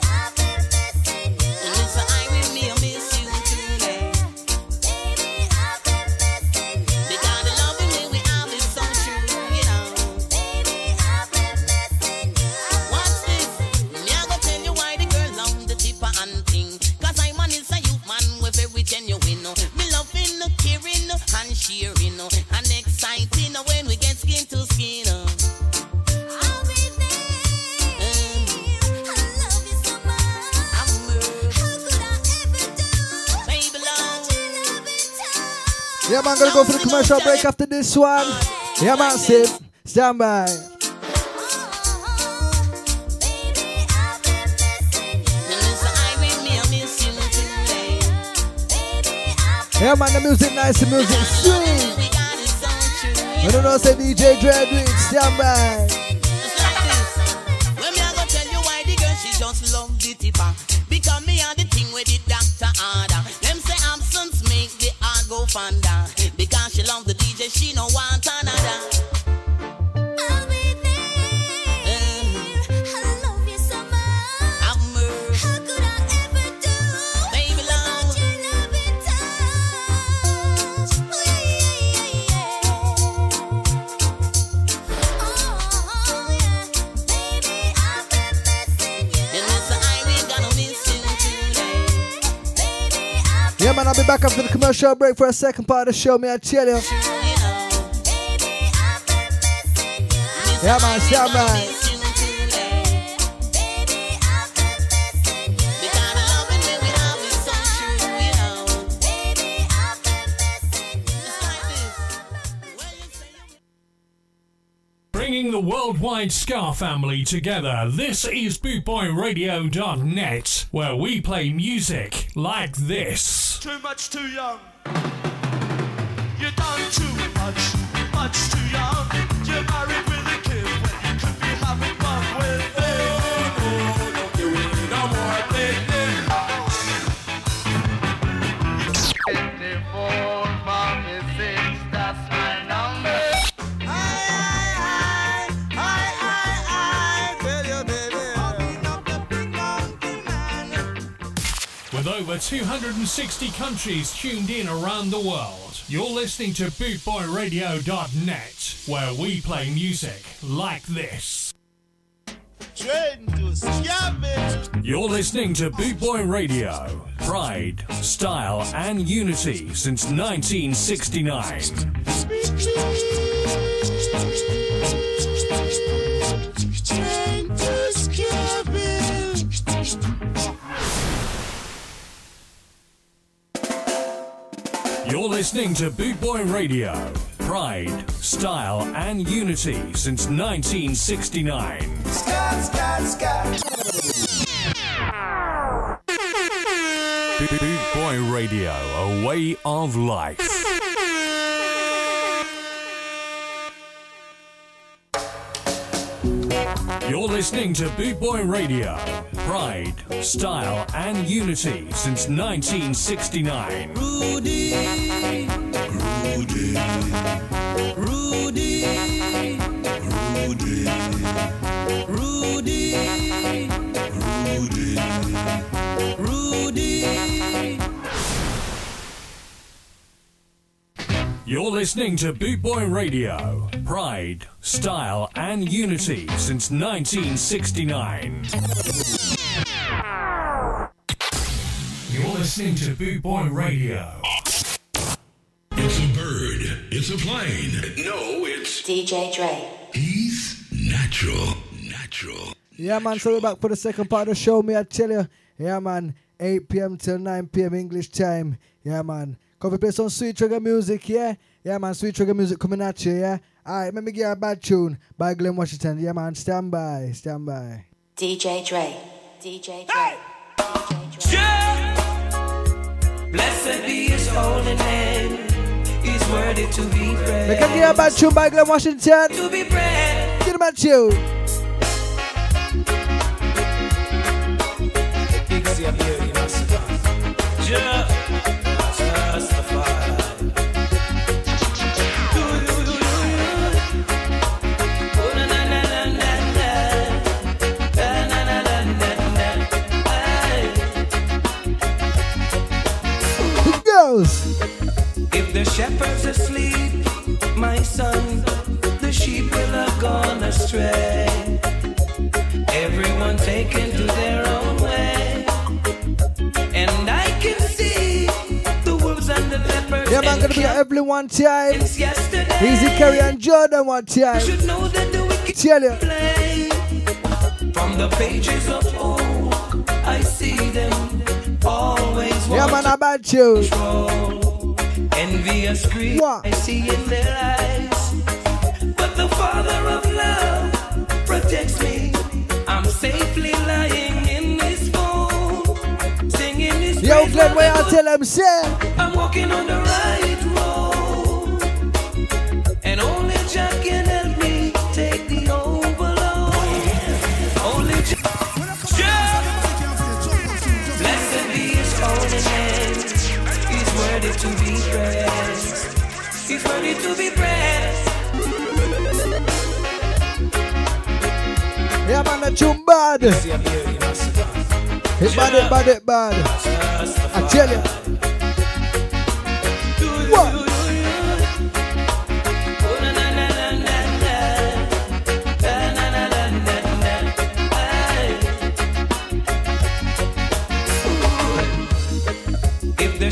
I've been missing you. And it's I with me, I miss you today. Baby, I've been missing you. They got a love in me, we have it so true, you know. Baby, I've been missing you. Watch this, me I go tell you why the girl love the tipper and thing. Cause I man is a youth man with every genuine. Me loving, caring, and sharing, and exciting when we get skin to skin. I'll be there. I love you so much. I'm moved. How could I ever do baby love. without your love in time? Yeah, man, gonna go for the commercial break after this one. Yeah, man, sip. Stand by. Baby, I've been missing you. And it's I with me, I miss you today. Baby, I've been Yeah, man, the music nice, the music sweet. we got it so true. I don't know, say D J Dre do it. Stand by. It's like this. When me I go tell you why the girl she just love the tipper. Because me are the thing with the doctor order. Them say absence make the heart go fonder. Because she love the D J, she no want another. I'll be there. I love you so much. Have mercy, How could I ever do baby love. without your love in time? Oh, yeah, yeah, yeah, yeah. And it's I we gonna miss you today. Yeah, man, I'll be back after the commercial break for a second part of the show, me I tell you. You know, Baby, I've been missing you. Yeah, man, stand by. miss you today. Baby, I've been missing you. We got a love in me, we have it so true, you know. Baby, I've been missing you. It's like this. Well, you say you Bringing the worldwide ska family together, this is boot boy radio dot net, where we play music like this. Too much, too young. You done too much, much too young. You're married with a kid when you could be having fun with it. Oh, no, don't do it no more, With over two hundred sixty countries tuned in around the world, you're listening to boot boy radio dot net, where we play music like this. You're listening to Boot Boy Radio. Pride, style, and unity since nineteen sixty-nine. You're listening to Boot Boy Radio. Pride, style, and unity since nineteen sixty-nine. Scott, Scott, Scott. Boot Boy Radio, a way of life. You're listening to Boot Boy Radio. Pride, style, and unity since nineteen sixty-nine. Rudy, Rudy, Rudy, Rudy, Rudy, Rudy, Rudy. You're listening to Boot Boy Radio. Pride, style, and unity since nineteen sixty-nine. You're listening to Boot Boy Radio. It's a bird. It's a plane. No, it's D J Dre. He's natural. Natural. Yeah, man. So we're back for the second part of the show, me, I tell you. Yeah, man. eight p.m. till nine p.m. English time. Yeah, man. Come we play some Sweet Trigger music, yeah? Yeah, man. Sweet Trigger music coming at you, yeah? Alright, let me get a bad tune by Glenn Washington. Yeah, man, stand by, stand by. D J Dre, D J Dre, hey! D J Dre. Yeah. Blessed be His holy name. He's worthy to be praised. Let me get a bad tune by Glenn Washington. To be praised. Get him at you. Because you're here, you must run. Just the fire. If the shepherd's asleep, my son, the sheep will have gone astray. Everyone taken to their own way. And I can see the wolves and the leopards. Yeah, man, gonna be everyone time. It's yesterday. Easy Carry and Jordan one time. You should know that the wicked play. From the pages of old, I see them. Always yeah, man, I about you. Envious greed I see in their eyes. But the Father of love protects me. I'm safely lying in his fold, singing his yo, Glenn, where I tell him, say I'm walking on the right road, and only Jack can help me take the overload. Only Jack. To be praised, he's worthy to be praised. Yeah, man, the tune bad. It's bad, it bad, it bad. I tell you. What?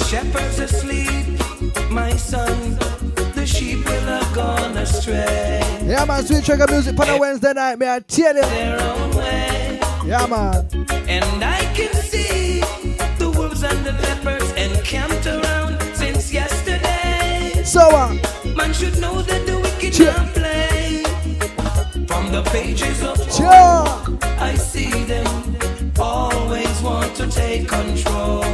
Shepherds asleep, my son, the sheep will have gone astray. Yeah, man, Sweet Trigger music on a Wednesday night, man, I tell you. Their own way. Yeah, man. And I can see the wolves and the leopards encamped around since yesterday. So on. Uh, man should know that the wicked ch- can play. From the pages of ch- old, I see them always want to take control.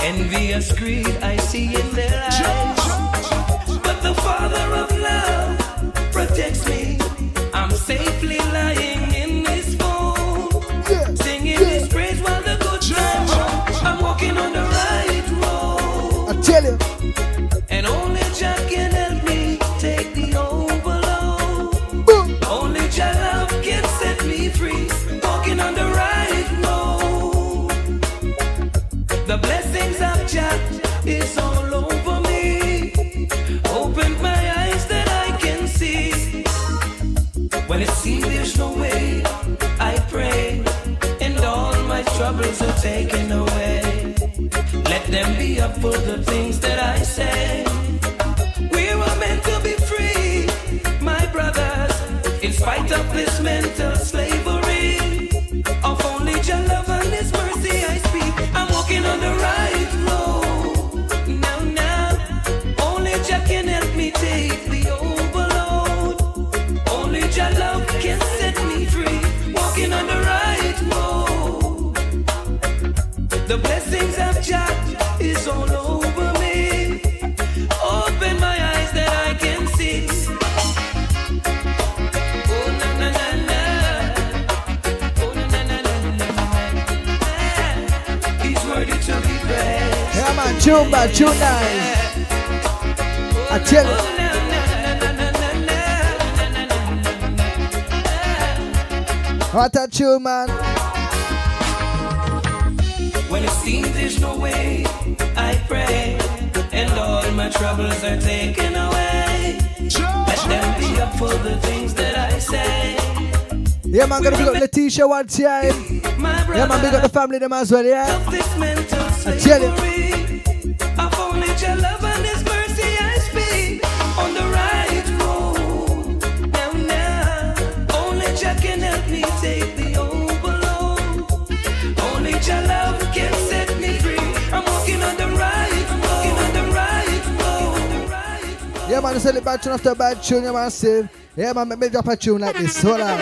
Envious greed I see in their eyes. But the Father of love protects me. I'm safely lying in his fold, yeah, singing yeah. his praise while the good times roll. I'm walking on the right road, I tell you. And only Jack can help me take the overload. Boom. Only Jack love can set me free. Walking on the right road. The blessing of Jack is all over me. Open my eyes that I can see. When it seems there's no way, I taken away. Let them be up for the things that I say. We were meant to be free, my brothers, in spite of this mental slavery. Of only your love and His mercy I speak. I'm walking on the right road. Now, now, only Jah can help me take the overload. Only your love can set me free. Walking on the right road. The blessings of Jah is all over me. Open my eyes that I can see. June by June ninth. I tell you. What a tune, man. When it seems there's no way, I pray, and all my troubles are taken away. Let them be up for the things that I say. Yeah, man, gonna big up Letitia one time. Yeah, man, big up the family them as well, yeah. I tell you. Your love and His mercy I speak. On the right road. Now, now, only Jah can help me take the overload. Only Jah love can set me free. I'm walking on the right road. I'm walking on the right road. Yeah, man, it's only bad tune after bad tune, yeah, man, save. Yeah, man, make me drop a tune like this. Hold on.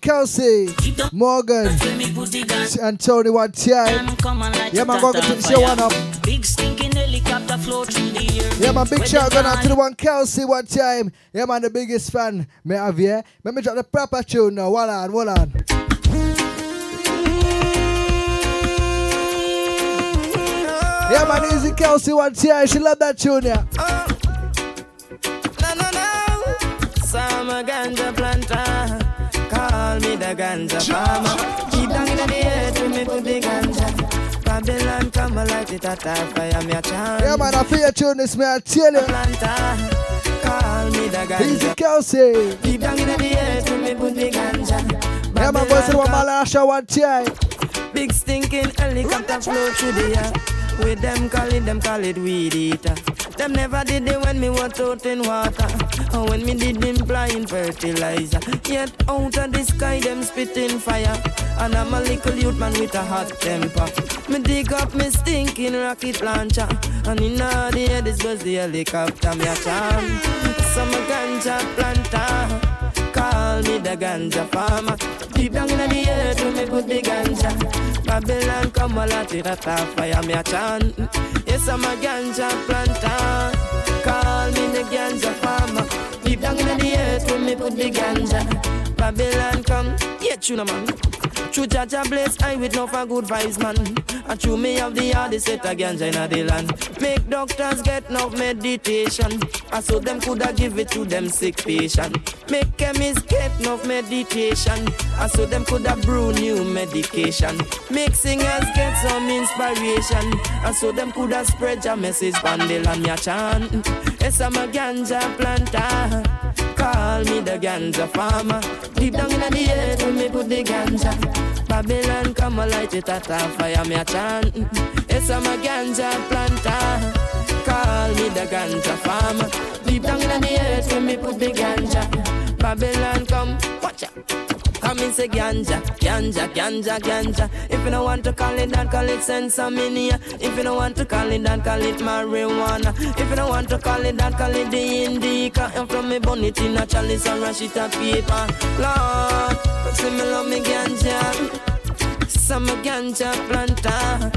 Kelsey, Morgan, and Tony one time. Yeah, man, welcome to the show one up. Big stinking helicopter float through the air. Yeah, man, big shout going out to the one Kelsey one time. Yeah, man, the biggest fan me have here. Let me drop the proper tune now. Hold on, hold on. Yeah, man, easy Kelsey one time. She love that tune, yeah. Oh. No, no, no. Summer ganja planter. Call me the ganja farmer. Keep down in the earth with me put the ganja. Babylon come a light it at a fire me a chant. Yeah man, I feel your tune is me a tell you. Call me the ganja. Easy Kelsey. Keep down in the earth with me put the ganja. Yeah man, boys in one Malaysia one time. Big stinking helicopter flow through the air. With them call it, them call it weed eater. Them never did it when me was out in water. Or when me did them flying fertilizer. Yet out of the sky them spitting fire. And I'm a little youth man with a hot temper. Me dig up me stinking rocket launcher. And in all the air this was the helicopter me a charm. So me ganja planter. Call me the ganja farmer. Deep down in the earth to me put the ganja. Babylon come a lot it at a fire me a chant. Yes, I'm a ganja planter. Call me the ganja farmer. Deep down in the earth when me put the ganja. Babylon come, yeah, tuna man. True Jaja bless I with no for good vibes, man. And true me of the hardest set a ganja in the land. Make doctors get no meditation. And so them coulda give it to them sick patient. Make chemists get no meditation. And so them coulda brew new medication. Make singers get some inspiration. And so them coulda spread your message bandel and your chant. Yes, I'm a ganja planter. Call me the ganja farmer. Deep down in the earth when me put the ganja. Babylon come a light it at a fire me a chant. Yes, I'm a ganja planter. Call me the ganja farmer. Deep down in the earth when me put the ganja. Babylon come, watch out. Come and say ganja, ganja, ganja, ganja. If you don't want to call it that, call it sensaminia. If you don't want to call it that, call it marijuana. If you don't want to call it that, call it the indica. And from me burn it in a chalice and rush it a paper. Lord, see me love me ganja. Some ganja planter.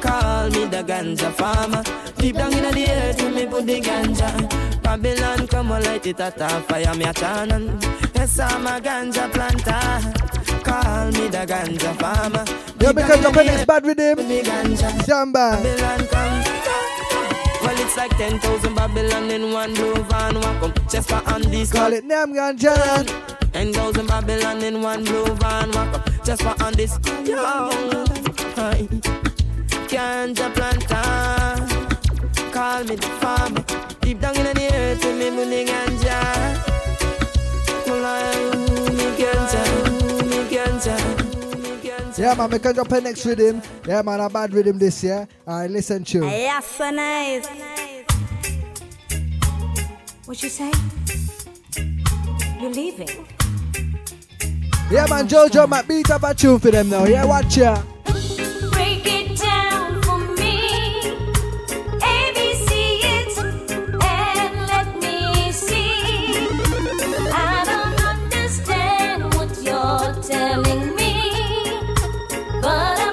Call me the ganja farmer. Deep down in the earth, me put the ganja. Babylon come and light it at a fire me a channel. Yes, I'm a ganja planter. fall, me the ganja farmer. Yeah, because the is bad with him. Jamba. Well, it's like ten thousand Babylon in one blue van. Welcome, Chespa and these. Call it Nam Ganjan. ten thousand Babylon in one blue van. Welcome, Chespa and this. Yo, hi. Ganja planter. Call me the farmer. Deep down in the earth, me money ganja. Well, I me ganja, me ganja. Yeah, man, we can drop a next rhythm. Yeah, man, a bad rhythm this year. Alright, listen to. Yes, so nice. What you say? You're leaving? Yeah, man, Jojo might beat up a tune for them now. Yeah, watch ya. Break it down for me. A, B, C, it's and let me see. I don't understand what you're telling me. How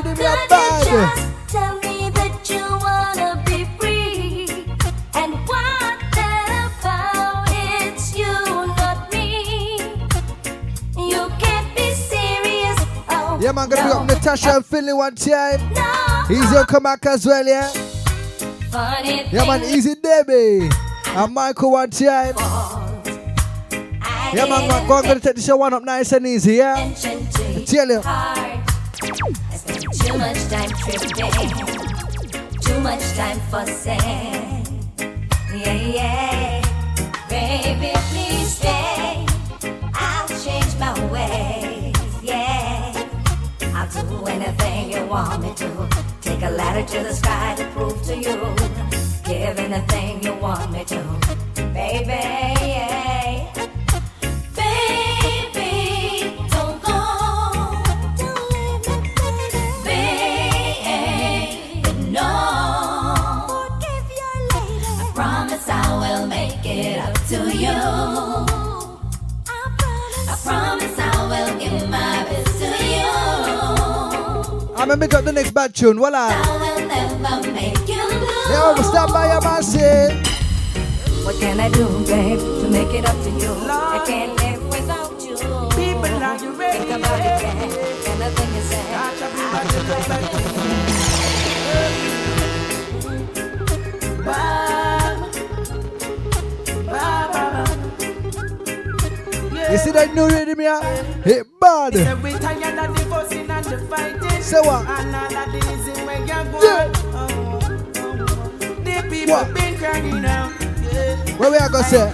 could you just tell me that you wanna be free? And what that about? It's you, not me. You can't be serious. Oh, yeah, man, gonna no. Be up Natasha and Finley one time. No. Easy will come back as well, yeah. Funny yeah, man, Easy Debbie and Michael one time. Yeah, man, man, go gonna take the show one up nice and easy, yeah. I tell you. Hard. I spend too much time tripping, too much time fussing. Yeah, yeah. Baby, please stay. I'll change my ways. Yeah. I'll do anything you want me to. Take a ladder to the sky to prove to you. Give anything you want me to, baby. Yeah. To you, I promise I will give my best to you. I'm gonna make up the next bad tune, voila. I will never make you lose. Yo, stop by your machine. What can I do, babe, to make it up to you? Lord, I can't live without you. People, are you ready? Think about it again, and the thing is that I should be back. You see that new rhythm here? It's bad. Say what? Yeah. What? What we are going to say?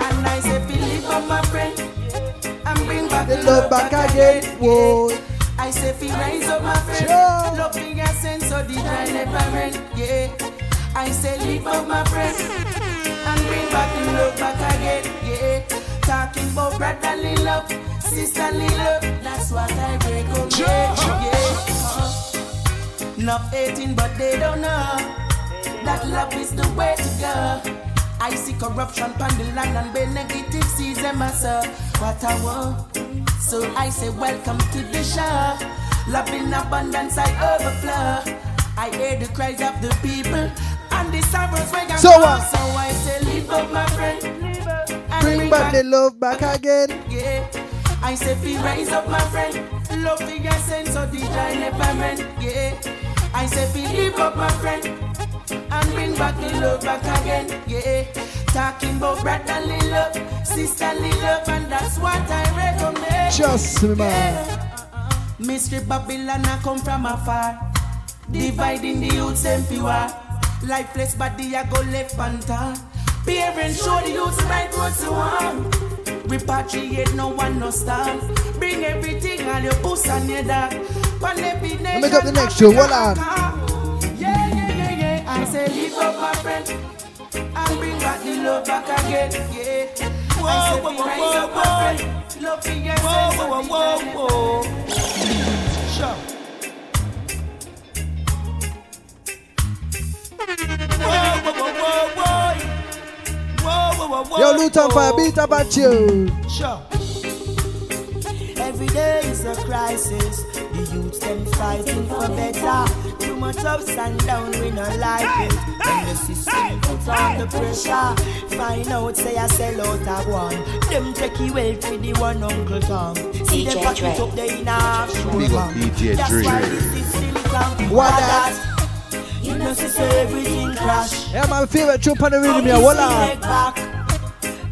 They love back again. Whoa. I say feel rise up my friend. Love bigger sense so did I never rent. Yeah. I say leave up my friend. And bring back the love back again. Yeah. Talking about brotherly love, sisterly love, that's what I recommend. Yeah, yeah. Not hating, but they don't know that love is the way to go. I see corruption on the land and be negative season myself. What I want, so I say welcome to the show. Love in abundance, I overflow. I hear the cries of the people and the sorrows when I so what? So I say live up, my friend. Bring, bring back, back the love back again. Yeah, I say fi rise up my friend. Love bigger sense so did I never meant. Yeah, I say fi live up my friend. And bring back the love back again. Yeah, talking about brotherly love, sisterly love, and that's what I recommend. Just remember, yeah. uh-uh. Mystery Babylon I come from afar, dividing the youths and pure. Lifeless body I go left panther. Parents show the youth right what you want. Repatriate, no one no stand. Bring everything and your puss and your dog. Let me go the next show, hold on. Yeah, yeah, yeah, yeah. I say leave up my friend and bring back the love back again. Yeah. Whoa, I say whoa, whoa, rise whoa, up whoa. My friend. Love in your whoa, whoa, whoa, whoa, whoa. Sure. Whoa, whoa, whoa, whoa, whoa. Whoa, whoa, whoa, yo, Luton Fire, beat about you. Sure. Every day is a crisis. The youths them fighting for better. Too much ups and downs, we not like hey, it. When the system hey, puts hey, on the pressure, find out say I sell out a one. Them take you well to the one Uncle Tom. See them pack it up there in a half show. That's Dre. Why the system can't what that? that? You know see so everything crash. Yeah, my favorite troop on the rhythm here, what up?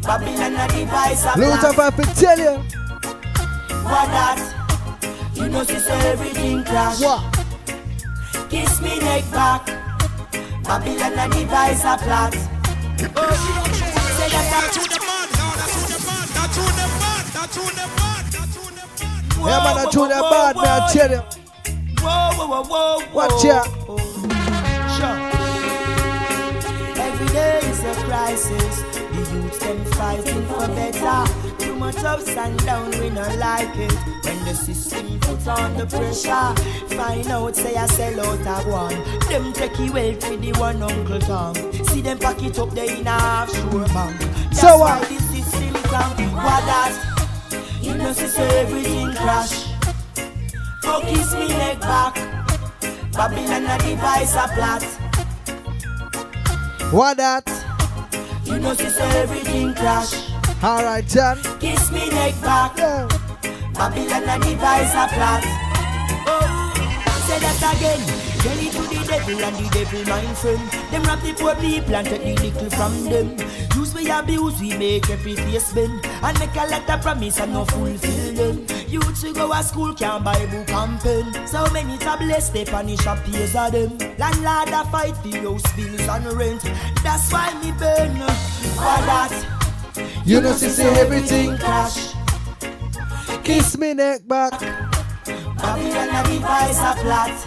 Babylon a device a black. Look up, I tell you. What that? You know see so everything crash. What? Kiss me neck back. Babylon a device a plot. Oh, she don't say that to the man. That's to the man. That's to the man. That's to the man. That's to the man. Yeah, man, that's to the man. Now tell him. Whoa, whoa, whoa, whoa. Watch out. Oh. Sure. Every day is a crisis. The youths them fighting for better. Too much ups and downs, we not like it. The system puts on the pressure. Find out, say I sell out a one. Them take you well to the one Uncle Tom. See them pack it up there in a half sure bank. That's so why this system can't be that. You know, see, so everything crash. Oh, kiss me neck back. Babylon a device a plot. What that? You know, see, so everything crash. Alright, John. Kiss me neck back. Yeah. Babylon a device a plot. Oh, say that again. Tell it to the devil and the devil mind friend. Them rap the poor people and take the little from them. Use we abuse, we make every face bend. And make a lot of promise and no fulfill them. Youths who go to school can't buy book and pen. So many tablets they punish a piece of them. Landlord a fight for house bills and rent. That's why me burn for that. You, you know she say everything crash. Kiss me neck back. Babylon a device a plot.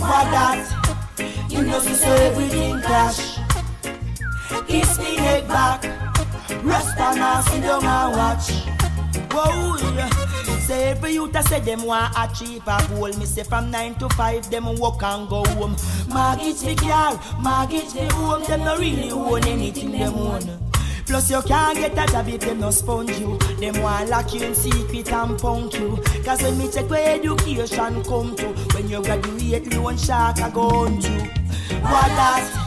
What that? You know she so everything crash. Kiss me neck back. Rest on us, sit down and watch. Whoa, yeah. Say every youth I say them want achieve a goal. Me say from nine to five them walk and go home. Mortgage the car, mortgage the home. Them no really own anything them own. Plus you can't get a job if them no sponge you. Them want lock you in secret and punk you. Cause when me check where education come to, when you graduate loan shark a go on you. What that?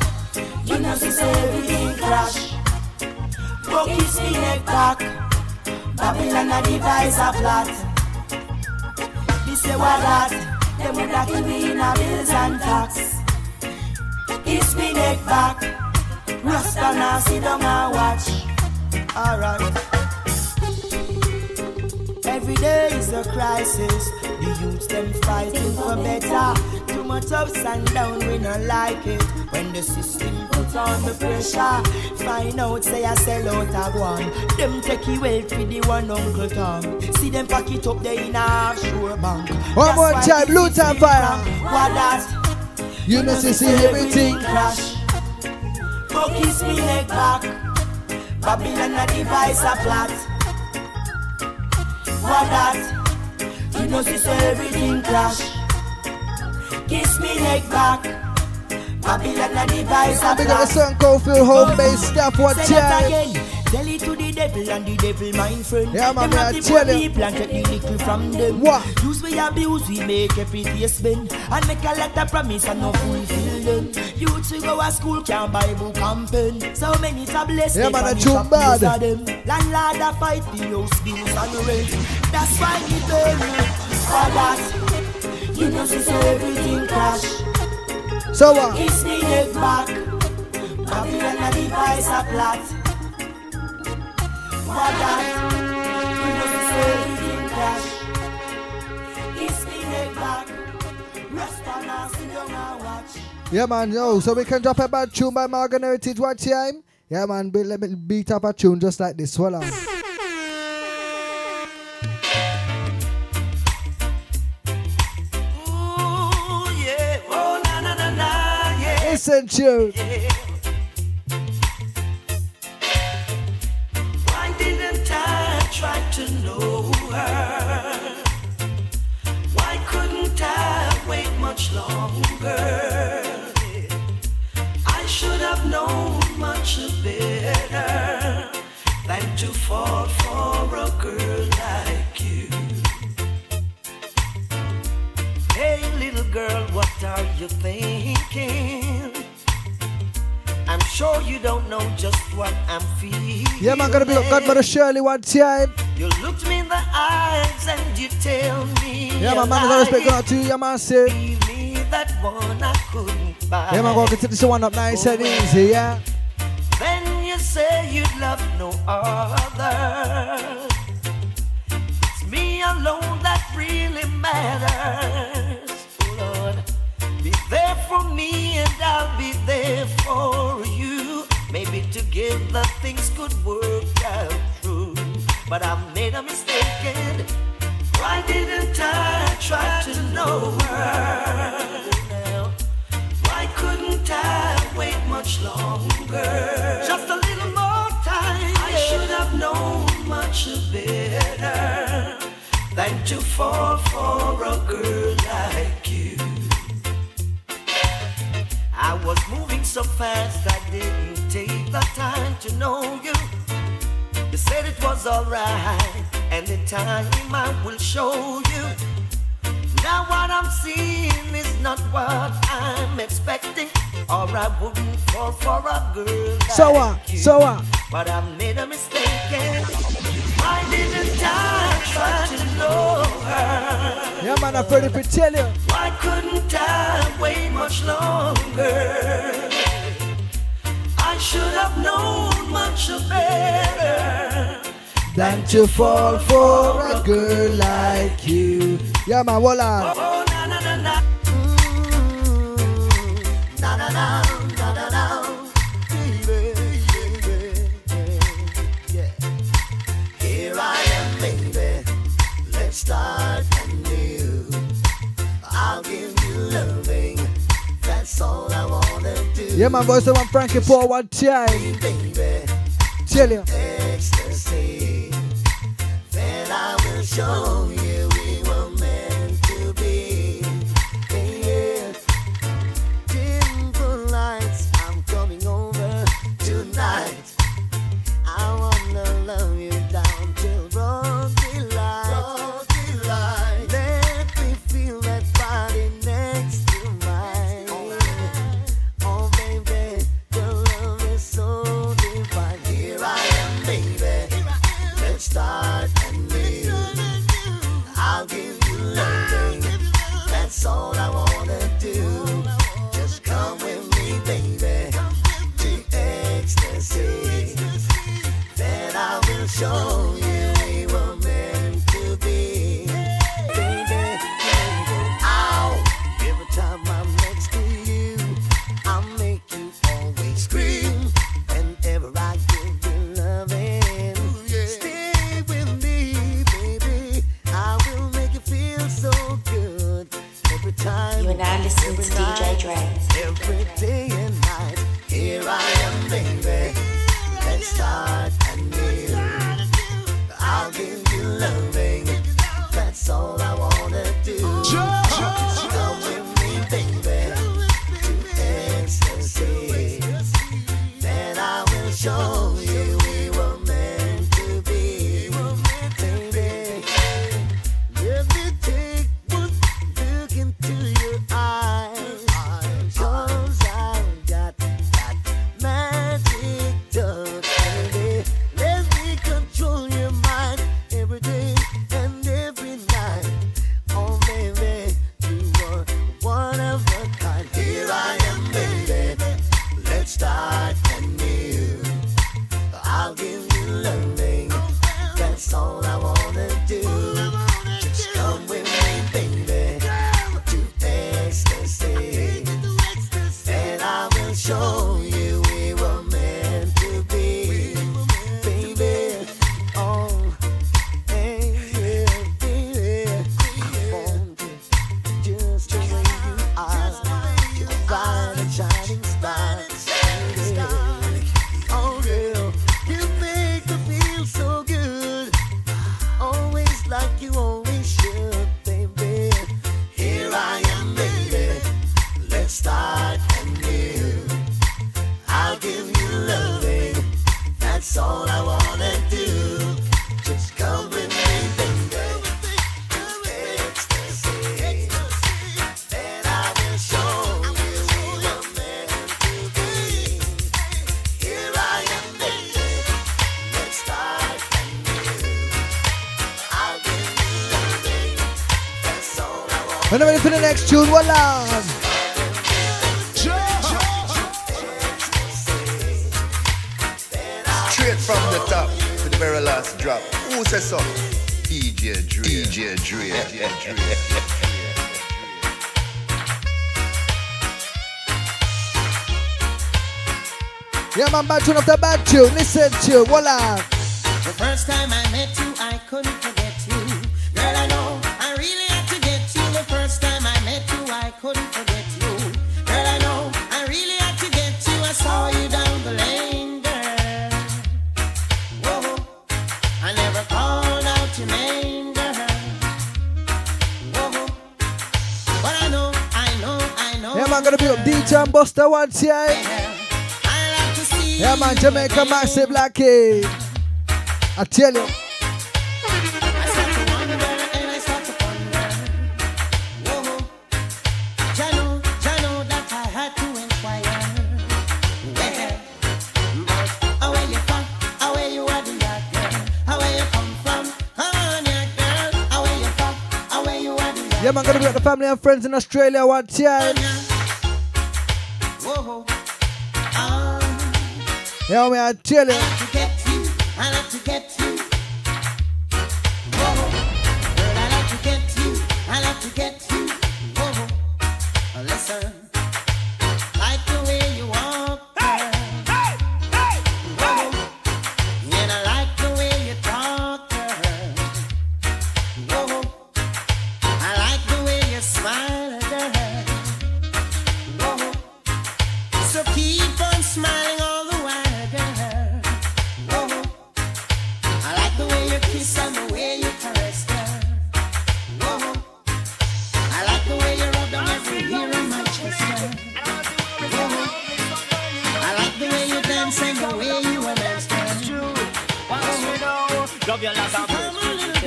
You know she say everything crash. Go kiss me neck back. Babylon a device a plot. Me say what that? Them woulda keep me in a bills and tax. Kiss me neck back. Rasta now sit down and watch. Alright. Every day is a crisis. The youths them fighting for better. Too much ups and downs, we not like it. When the system puts on the pressure, find out say I sell out a one. Them take you well to the one Uncle Tom. See them pack it up there in a half sure bank. One more time, blue time fire. What that? You know see everything crash. Go kiss me neck back. Babylon a device a plot. What that? You know she say everything crash. Kiss me neck back. Babylon a device a plot. We got a song called Phil Home Base Staff. What time? Tell it to the devil and the devil mind friend. Yeah, man, them have the poor people and take the little from them. What? Use we abuse, we make every face bend. And make a lot of promise and no fulfill them. Youths who go to school can't buy book and pen. So many tablets, yeah, they punish a piece of them. Landlord a fight for house bills and rent. That's why we burn for that. You know she say everything crash. So what? Kiss me neck back. Babylon a device a plot. Yeah, man, yo, so we can drop a bad tune by Morgan Heritage. What time? Yeah, man, be, let me beat up a tune just like this. Hold on. Listen, tune. Tried to know her. Why couldn't I wait much longer? I should have known much better than to fall for a girl like you. Hey, little girl, you're thinking. I'm sure you don't know just what I'm feeling. Yeah, man, gonna be look good, Mother Shirley, one time. You looked me in the eyes and you tell me. Yeah, my man, I respect God to you, yeah, man, say. That one I couldn't buy. Yeah, man, go get this one up nice and easy, yeah. Then you say you'd love no other. It's me alone that really matters. Lord, be there for me and I'll be there for you. Maybe together things could work out true. But I made a mistake and why didn't I try to know her now? Why couldn't I wait much longer? Just a little more time. I should have known much better than to fall for a girl like you. I was moving so fast, I didn't take the time to know you. You said it was alright, and in time I will show you. Now what I'm seeing is not what I'm expecting, or I wouldn't fall for a girl so like uh, you. So what? Uh. But I made a mistake. And why didn't I try to know her? Yeah, man, I've heard it tell you. Why couldn't I wait much longer? I should have known much better than to fall for a girl like you. Yeah, my wallah. Oh, na na na na. Mm-hmm. Na na na na na na. Baby, yeah, yeah, yeah. Here I am, baby. Let's start anew. I'll give you loving. That's all I wanna do. Yeah, my voice is on Frankie Paul one time. Baby, tell you. Ecstasy. Then I will show you we were meant to be. Yeah. Dimple lights, I'm coming over tonight. I wanna love you down till broad daylight. daylight. Let me feel that body next to mine. Oh, baby, your love is so divine. Here I am, baby. Let's start anew. I'll give you loving. That's all I wanna do. Just come with me, baby, to ecstasy. Then I will show you we were meant to be. Baby, ow. Every time I'm next to you, I make you always scream. Whenever I give you loving, stay with me, baby. I will make you feel so good. Every time. You and I listen to D J Dre. Every day and night. Here I am, baby. Let's start anew. I'll give you loving. That's all I wanna do. Just come with me, baby, to ecstasy. Then I will show you we were meant to be. Baby, let me take one look into your eyes. 'Cause I've got that magic touch, baby. Let me control your mind every day and every night. Oh, baby, you are one of a kind. Here I am, baby. Let's start anew. I'll give you loving. That's all I wanna do. Just come with me, baby, to ecstasy. And I will show you we were meant to be. Baby, oh, hey, yeah, baby. I want you just the way you are. Your body shining star. Baby. Oh, girl, you make me feel so good. Always like you always should, baby. Here I am, baby. Let's start anew. I'll give you loving. That's all I wanna do. Just come with me, baby, to ecstasy. Then I will show When I'm ready for the next tune, one love. Straight from the top to the very last drop. Who says so? D J Dre. D J Dre. D J Dre. Yeah, man, bad tune after bad tune. Listen to you, voila. The first time I met you, I couldn't forget you. Girl, I know I really had to get you. The first time I met you, I couldn't forget you. Girl, I know I really had to get you. I saw you down the lane, girl. Whoa, I never called out your name, girl. Whoa, but I know, I know, I know. Yeah, man, gonna be up D J and Buster once, yeah. yeah. Yeah, man, Jamaica massive like it. I tell you. I start to wonder and I start to wonder. Whoa, Jano, Jano, that I had to inquire. Yeah, but how are you from? How are you at the yard, girl? How are you come from? How on your girl? How are you from? How are you at the yard? Yeah, man, gonna be with the family and friends in Australia. What's here? Whoa. Yeah, man, I tell you. I have to get you, I have to get you. Whoa, girl, I have to get you, I have to get you. Whoa, listen, like the way you walk, girl. Hey, hey, hey, whoa, and I like the way you talk, girl. Whoa, I like the way you smile, girl. Whoa, so keep on smiling. Love your love and fresh vegetable.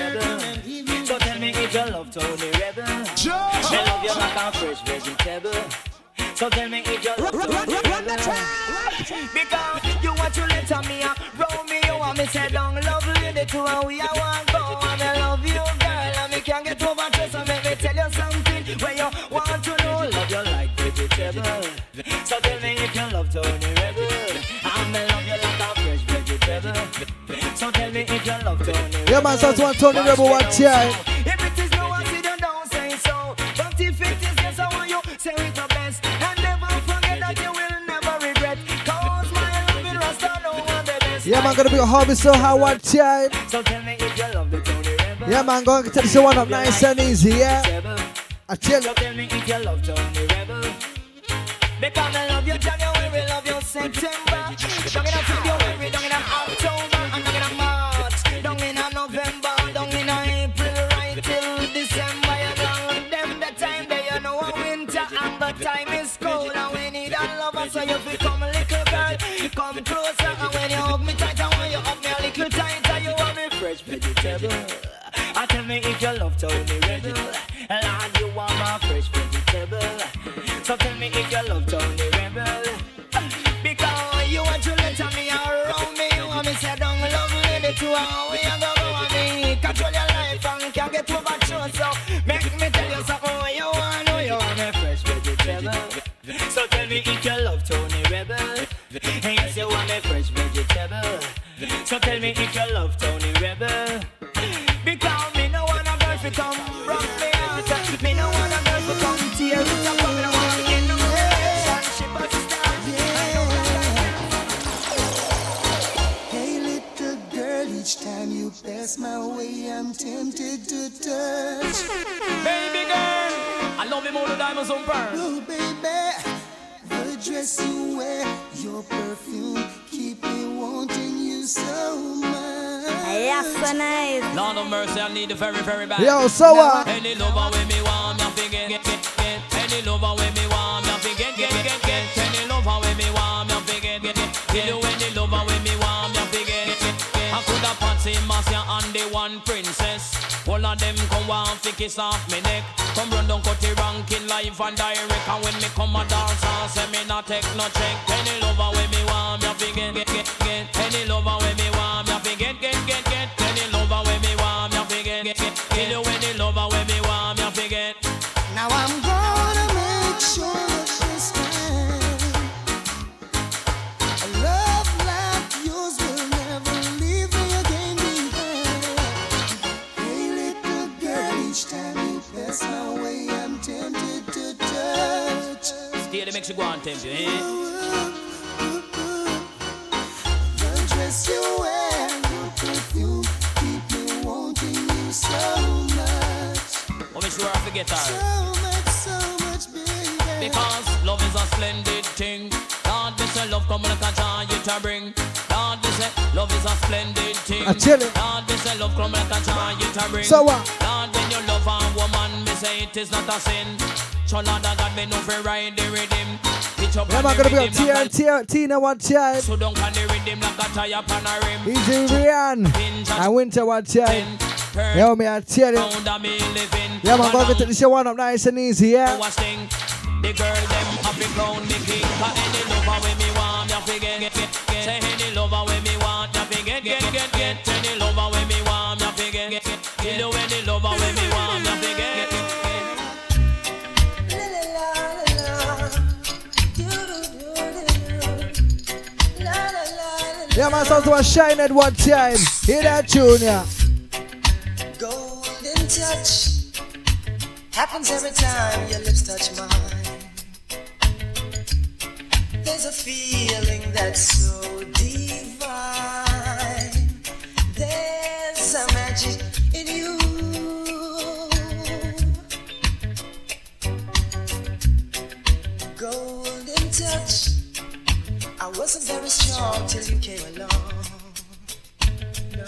So tell me if you love Tony Rebel. They love your love and fresh vegetable. So tell me if you love Tony Rebel. Because you want to let me and Romeo and me say long love lady too and we are one go. And I love you girl and me can't get over this. So let me tell you something where you want to know. Love you like vegetable. So tell me if you love Tony Rebel. And I love your love and fresh vegetable. So tell me if you love Tony. Yeah, man, that's one Tony Rebel. Watch out. If it is no accident, don't say so. But if it is yes, I want you say it your best. And never forget that you will never regret. Cause my love will last all over the best. Yeah, man, gonna be a hobby so hard. Watch out. So tell me if you love the Tony Rebel. Yeah, man, go and take this one up nice and easy, yeah. I tell you. So tell me if you love Tony Rebel. Because I love you January, we love you September. Don't get a video, we don't get a October. So you become a little girl, come closer. And when you hug me tight, and when you hug me a little tighter, you want me fresh vegetable. I tell me if you love Tony Rebel, Lord, you want my fresh vegetable. So tell me if you love Tony Rebel, because you want to let me around me. You want me say down love lady to how we are going to me. Control your life and can't get over you. So make me tell you something when you want to. You want me fresh vegetable. So tell me if you love Tony Rebel. Yes, you want me fresh vegetable. So tell me if you love Tony Rebel. Because me no want a girl to come from me out. Me no want a girl to come to your roots. I'm coming around in the relationship as it starts. Hey little girl, each time you pass my way, I'm tempted to touch. Baby girl, I love him all the diamonds on burn. Dress you wear, your perfume, keep me wanting you so much. Yes, so nice. Lord of mercy, I need it very, very bad. Yo, so what? Any lover with me, warm, nothing get, get, get. Any lover with me, warm, nothing get, get, get, get. Any lover with me, warm, nothing get, get, get. Kill you any lover with me, warm, nothing get, get, get. I could have Patsy, Marcia, and the one princess. All of them come want to kiss off me neck. Come run down, cut the ranking live and direct. And when me come a dance, I say me not take no check. Any lover with me want me to get, get, get, get. Any lover with me want me to get, get, get, get. Any lover with me want me to get, get, get, get. Any lover with me want me to get. Now she go and tempt you, eh? The dress you wear, your perfume, keep me wanting you so much. Oh, me sure I forget her. So much, so much, baby. Because love is a splendid thing. God, this a love come like a giant you to bring. God, this a love is a splendid thing. I tell you. God, this a love come like a giant you to bring. So what? Uh, God, when you love a woman, me say it is not a sin. Cholada God, me no free ride the rhythm. Yeah, I'm gonna be on T N T now one time. So don't can the rhythm like a tire pan a rim. Easy Rian. I winter one time. Yo, me I tell you. Yeah, man, go get this one up nice and easy, yeah. The girl them happy crown the king. Cause any lover with me want, ya forget, get, get, get. Say any lover with me want, ya forget, get, get, get. Any lover with me want, ya forget, get, get. Till you any lover with me want, ya forget, get. Yeah, my sounds were shining at one time. Hear that tune, yeah. Golden touch happens every time your lips touch mine. There's a feeling that's so divine. There's a magic in you. Golden touch. I wasn't very strong till you came along. No,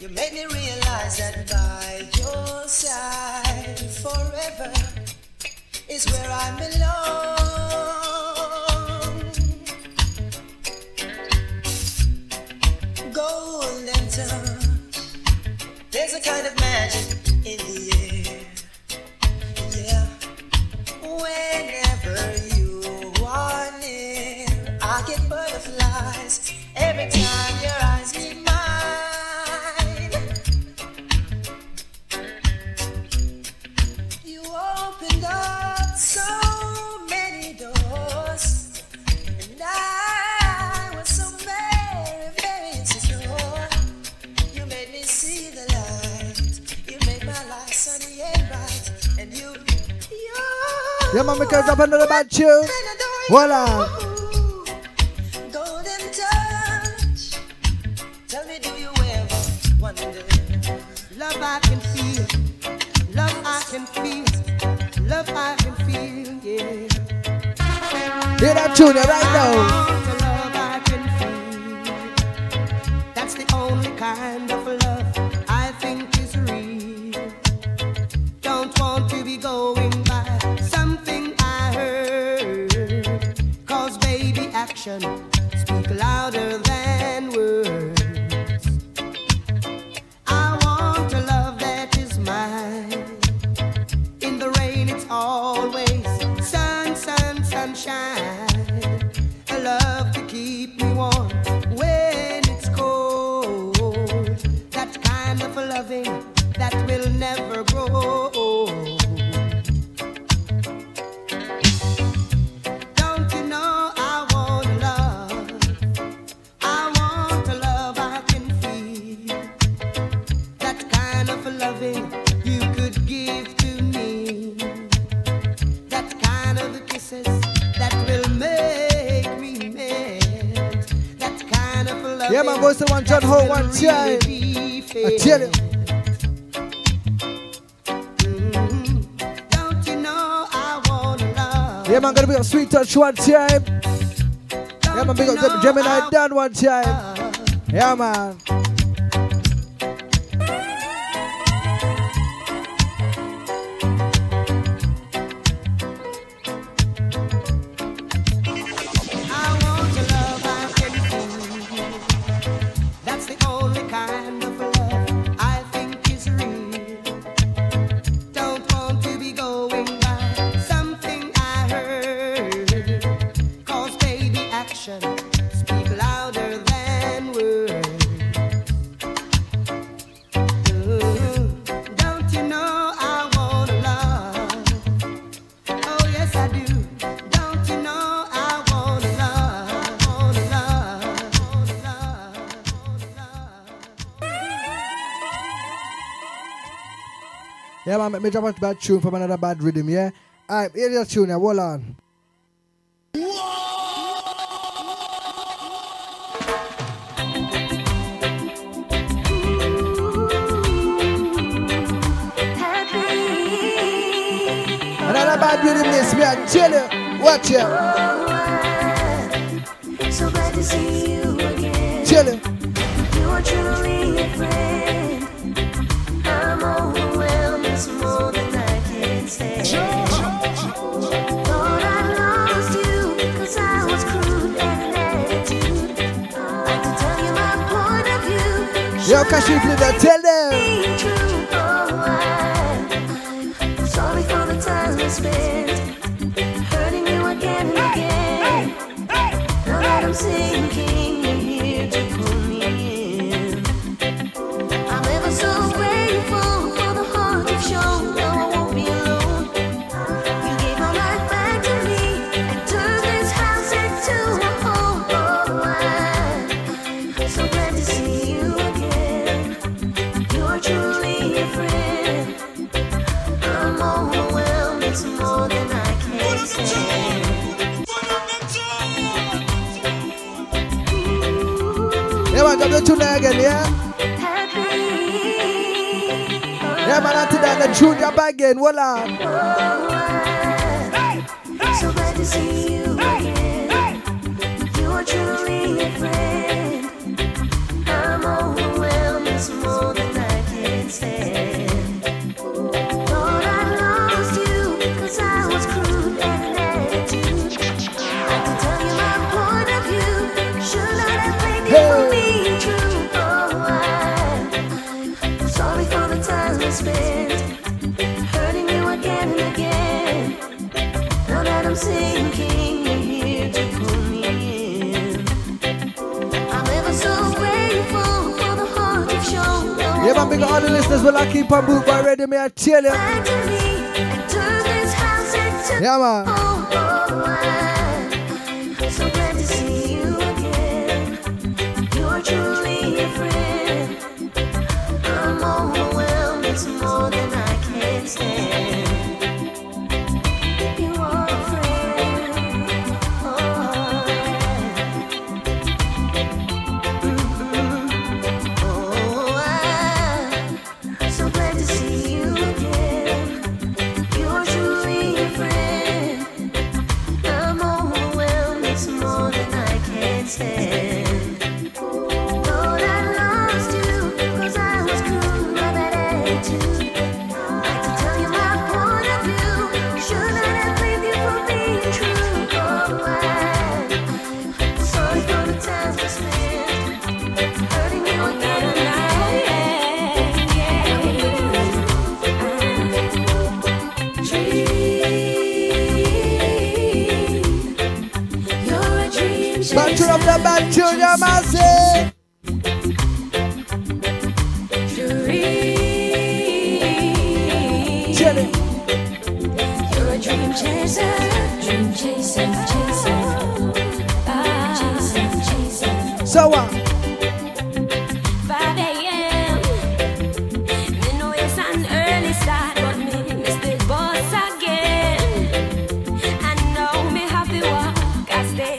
you made me realize that by your side forever is where I belong. Golden touch, there's a kind of magic in the air. Yeah, whenever you are near. I get butterflies every time your eyes meet mine. You opened up so many doors, and I was so very, very insecure. You made me see the light. You made my life sunny and bright, and you, you. Your mama comes up another about you. Voila. Love I can feel, love I can feel, love I can feel, yeah. Hear that tune right now. The love I can feel, that's the only kind of love I think is real. Don't want to be going by something I heard, cause baby action speak louder than words. Always sun, sun, sunshine. A love to keep me warm when it's cold. That kind of loving that will never grow old. Yeah, my voice to one John Ho, one time. I tell you. Mm-hmm. Don't you know I want love? Yeah, man, gonna be on Sweet Touch one time. Don't yeah, man, big up Gemini down one time. Love. Yeah, man. Yeah, man, make me drop a bad tune from another bad rhythm, yeah? Alright, here's your tune, yeah, hold on. bad rhythm this, me and Jelly. Watch it. Oh, so glad to see you again. Jelly. You are truly a friend. I'm overwhelmed, it's more than I can stand. Thought I lost you because I was crude and attitude. Like to tell you my point of view. Should Yo, Kashi, please tell them. Hurting you again and again. Hey, hey, hey. Now that I'm sinking, you're here to pull me in. I'm ever so grateful for the heart you've shown. Now I won't be alone. You gave my life back to me and turned this house into a home. Oh, I'm so glad to see you again. You're truly a friend. I'm overwhelmed. It's more than I can say. Yeah, man, come to the tune again, yeah? Happy. Yeah, man, until then, the tune up again, hold on. Oh, I'm so glad to see you again. You are truly a friend. I'm overwhelmed, it's more than I can say. Hurting you again and again. Now that I'm sinking, you're here to pull me in. I'm ever so grateful for the heart you've shown. Yeah, man, big all the listeners will I keep on boot by ready, me I tell you. Yeah, man. Oh, oh, I'm so glad to see you again. You're truly a friend. I'm overwhelmed. It's more than I can stand. You are a friend. Oh, oh, I'm so glad to see you again. You're truly a friend. I'm overwhelmed. It's more than I can stand. From the back to your massive. Jenny. You're a dream chaser, dream chaser, chaser, ah. chaser, chaser. So what? Uh, five a.m. You know it's an early start, but me miss the boss again. I know me happy walk, I stay.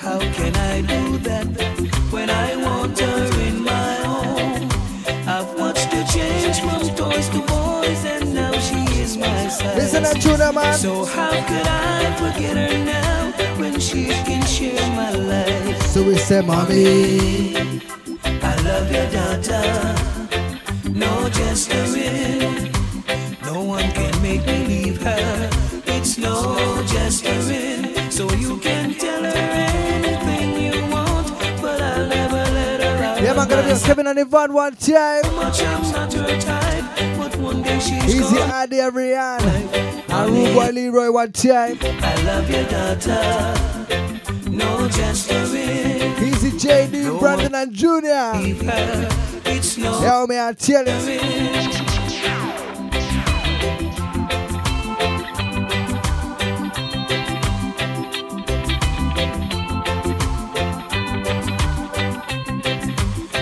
How can I do that when I want her in my home? Listen to Tuna, man. So how could I forget her now when she can share my life? So we say, mommy, I love your daughter. No, just a minute. No one can make me leave her. It's no just a minute. So you can tell her anything you want, but I'll never let her out. Yeah, man, gonna be Kevin and Yvonne one time. So much I'm not her type. Easy idea, Rihanna. And Ruba Leroy, one time. I love your daughter. No, just a bit. Easy J D, no Brandon, and Junior. It's no. Tell me, I tell you.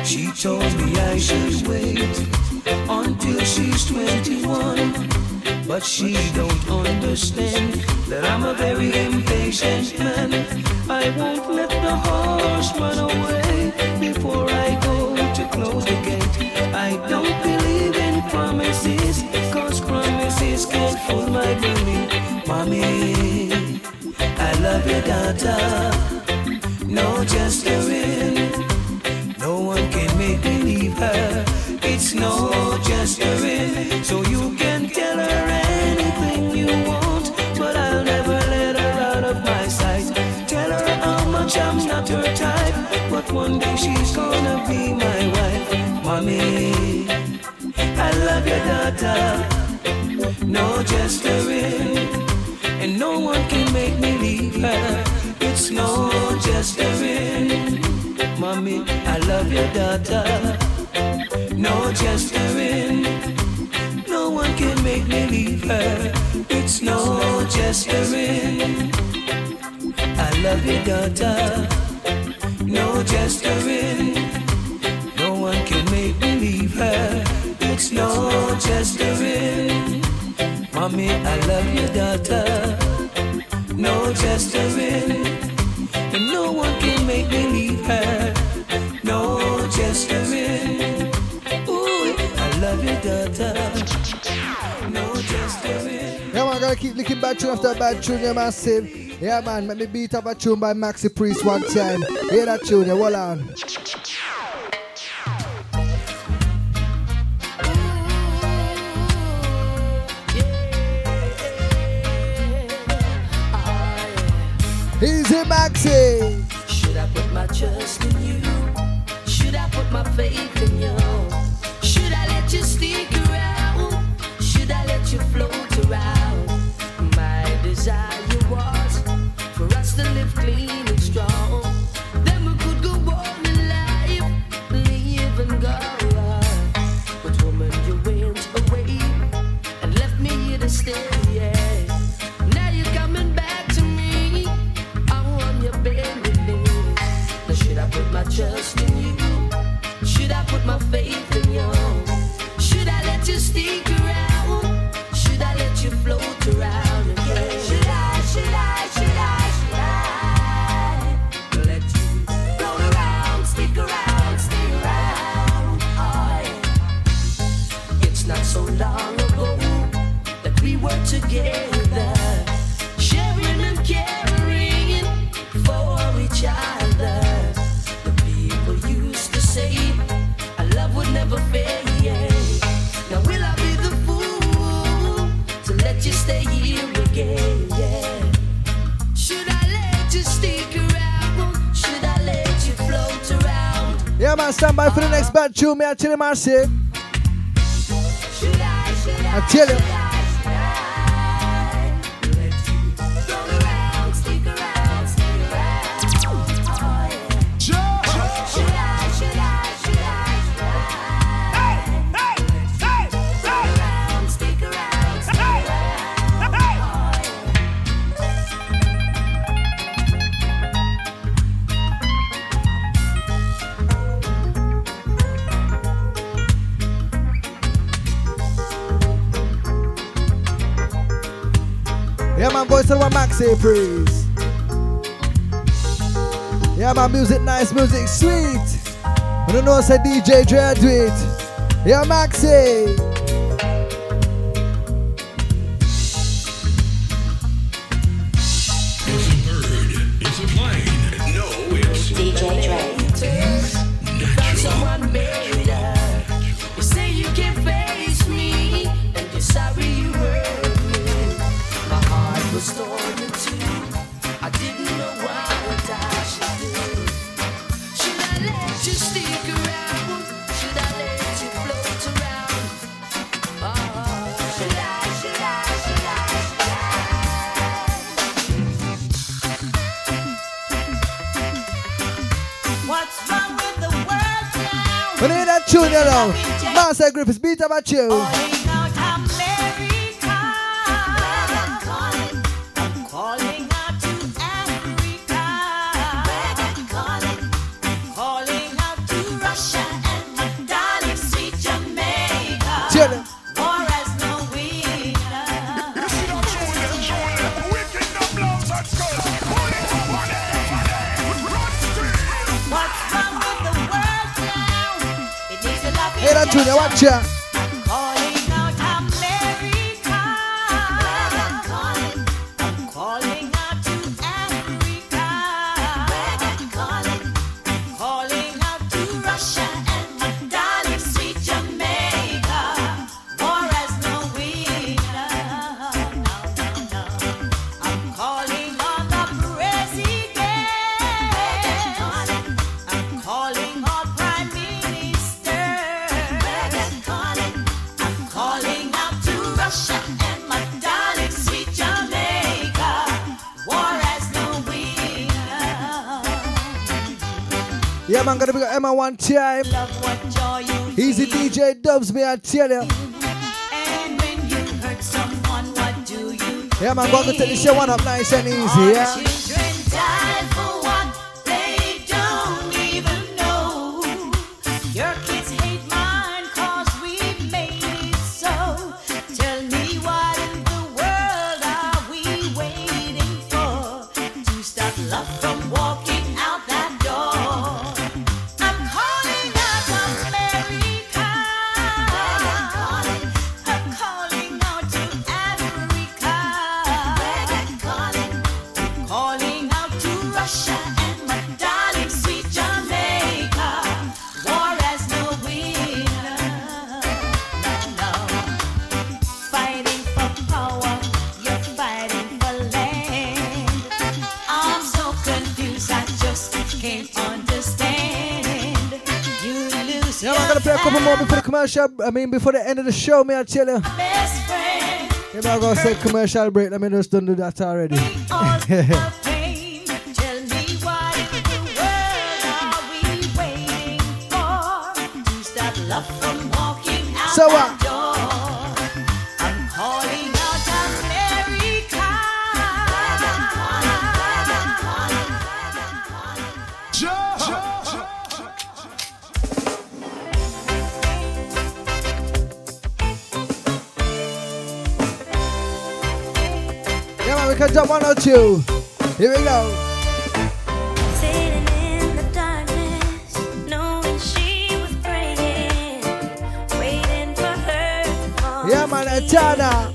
She told me I should wait until she's twenty-one, but she don't understand that I'm a very impatient man. I won't let the horse run away before I go to close the gate. I don't believe in promises, cause promises can't fool my dreaming. Mommy, I love your daughter. No, just a minute. No one can make me leave her. It's no just a ring, so you can tell her anything you want, but I'll never let her out of my sight. Tell her how much I'm not her type, but one day she's gonna be my wife. Mommy, I love your daughter. No just a ring, and no one can make me leave her. It's no just a ring. Mommy, I love your daughter. No, just a ring. No one can make me leave her. It's no, just a ring. I love your daughter. No, just a ring. No one can make me leave her. It's no, just a ring. Mommy, I love your daughter. No, just a ring. And no one can make me leave her. No, just a ring. Love your daughter. No, just yeah, man, gotta keep licking bad tune after bad tune, yeah, massive. Yeah, man, let me beat up a tune by Maxi Priest one time. Hear that tune, yeah, hold on. Easy, Maxi. Should I put my trust in you? Should I put my faith in you? You stick around? Should I let you float around? My desire was for us to live clean and strong. Then we could go on in life, live and go on. But woman, you went away and left me here to stay. Yeah. Now you're coming back to me. I'm on your bed with me. Now should I put my trust in you? Should I put my faith in you? You stick around? Should I let you float around again? Should I, should I, should I, should I let you float around, stick around, stick around? Oh, yeah. It's not so long ago that we were together, sharing and caring for each other. The people used to say our love would never fail. Stay here again, yeah. Should I let you stick around? Should I let you float around? Yeah, man, stand by for the next bad tune. Me, I tell you, massive. Should I, should I, I tell you. Should I, should I let you float around, stick around, stick around? Oh, yeah. Sure. Oh, should I, should I, should I, should I? Hey, hey, hey, hey. Around, stick around. Yeah, my voice over Maxi Priest. Yeah, my music nice, music sweet. I don't know, say D J Dre do it. Yeah, Maxi. What's wrong with the world now? We need that tune, you know. Master Griffiths, beat about you. Oh, Junior, watch ya. I'm calling out America. I'm calling, I'm calling out to Africa. I'm calling, I'm calling out to Russia and my darling sweet Jamaica. War has no winner. No, no, no. I'm calling on the president. I'm calling, I'm calling on prime minister. Russia and my darling sweet Jamaica. War has no winner. Yeah, man, gonna be Emma one time. Love what joy you Easy need. D J dubs me, I tell ya. And when you hurt someone, what do you Yeah, man, gonna take this shit one up nice and easy, Our yeah. children die for what they don't even know. Your kids hate mine cause we made it so. Love from walking out that door. I'm calling out America. I'm calling, I'm calling out to Africa. I'm calling, I'm calling out to Russia and my darling sweet Jamaica. War has no winner. No, no. Fighting for power, you're fighting for land. I'm so confused, I just can't understand. You lose Yeah, I'm your gonna play a couple more before the commercial. I mean, before the end of the show, may I tell you? best friend. If I go say commercial break, let me just don't do that already. All the pain. Tell me what in the world are we waiting for? To stop love from walking out So what? that door. I'm calling out America. I'm calling, I'm calling, I'm calling. Yeah, man, we can jump one or two. Here we go. Sitting in the darkness, knowing she was praying, waiting for her to fall. Yeah, man, Etana.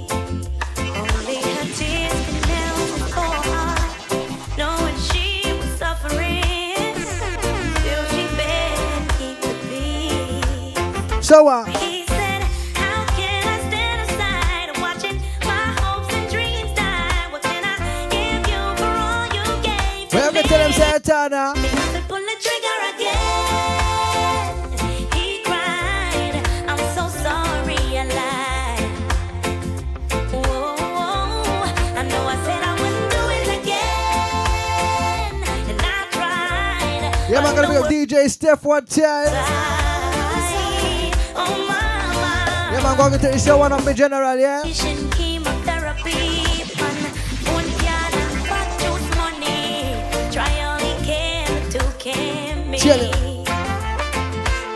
Only her tears can melt before her, knowing she was suffering. Still she begged, keep the peace. So what? He said, how can I stand aside, watching my hopes and dreams die? What can I give you for all you gave to Remember me? tell him say Etana. They pull the trigger again. He cried, I'm so sorry I lied. Whoa, I know I said I wouldn't do it again. And I tried. Yeah, man, gonna be with D J Steph one time. I- Oh, mama. Yeah, man, gonna take this show one up me general, yeah? Patient chemotherapy, pan, un piano, but choose money. Try all he can to kill me. Chilling.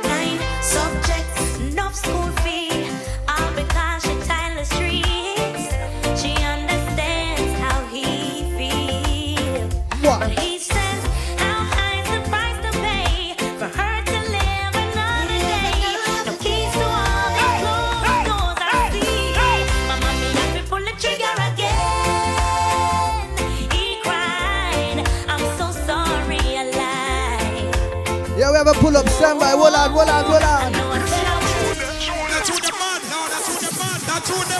Nine subjects, enough school fee. All because she tied the streets. She understands how he feels. What? But he says how high the price to pay for her to live another day. No keys to all the closed doors I see. My mommy let me pull the trigger again. He cried, I'm so sorry I lied. Yeah, we have a pull up. Stand by. Hold on, hold on, hold on.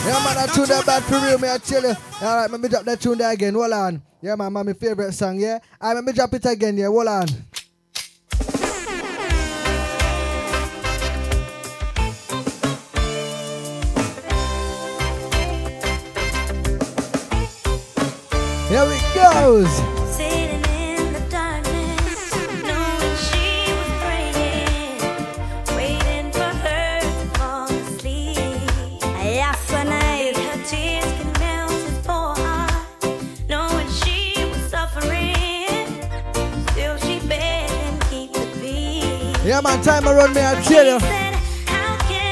Yeah, man, that tune that bad for real, me, I tell you. Alright, let me drop that tune there again. Hold on. Yeah, man, man, my favorite song, yeah? Alright, let me drop it again, yeah? Hold on. Here it goes. Sitting in the darkness, knowing she Yeah, man, time around me, I tell you. How can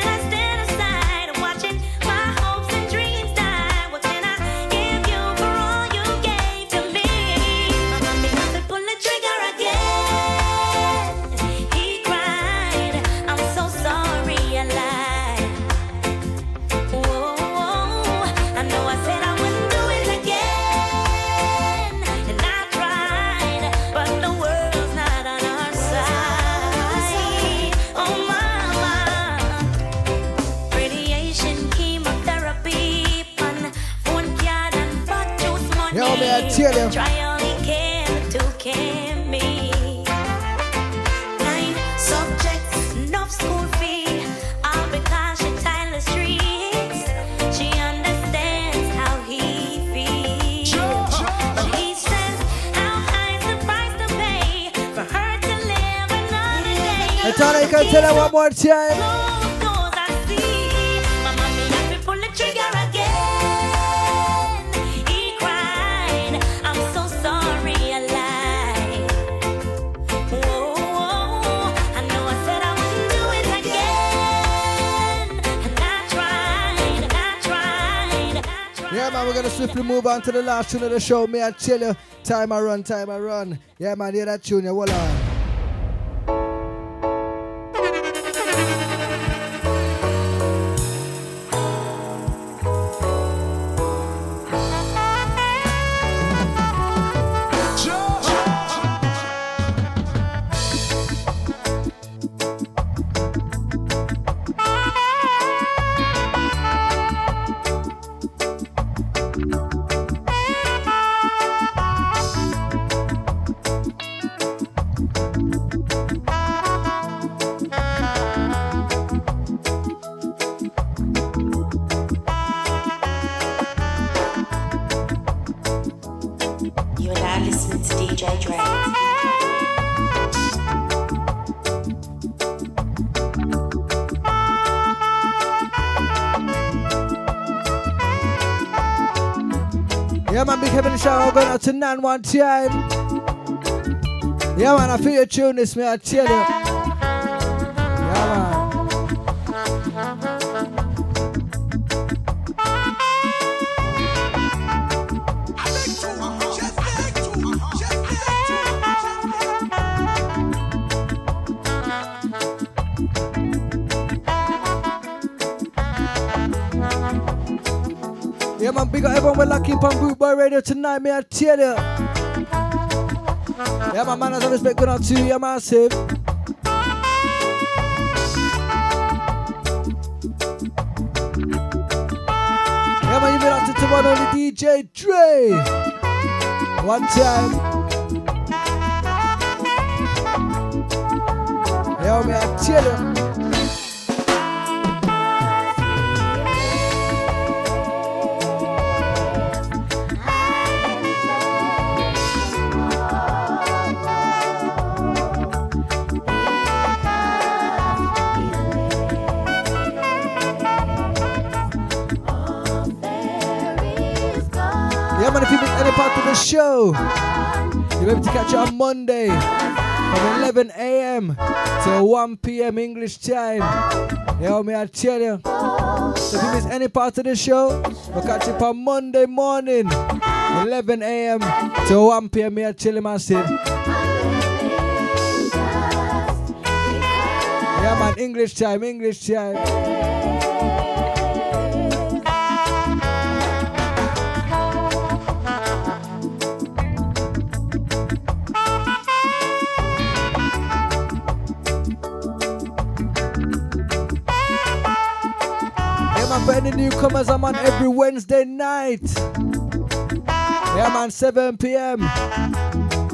I stand aside watching my hopes and dreams die? What can I give you for all you gave to me? My mommy has to pull the trigger again. He cried, I'm so sorry I lied. Whoa, I know I said I wouldn't do it again. And I tried, but the world's not on our side. I tell you. Try all you can to kill me. Nine subjects, no school fee. All because she tied the streets. She understands how he feels. But he says how high's the price to pay for her to live another day. I thought I could tell her one more time. We're going to swiftly move on to the last tune of the show. May I tell you, time I run, time I run. Yeah, man, hear that tune, yeah, hold on. Shout out going out to Nan one time. Yeah, man, I feel you tune this, man, I tell you. Yeah, man. Yeah, man, big up everyone, we're lucky on Boot Boy Radio tonight, may I tell you. Yeah, my man, I always been good on to you, yeah, massive. Yeah, man, you've been out to the one only D J Dre. One time. Yeah, may I tell you. Show. You'll be able to catch it on Monday from eleven a.m. to one p.m. English time. Yeah, me, I tell you. So if you miss any part of the show, we'll catch it on Monday morning, eleven a.m. to one p.m. Me, I tell you, massive. Yeah, man, English time, English time. Any newcomers, I'm on every Wednesday night. Yeah, man, seven p.m.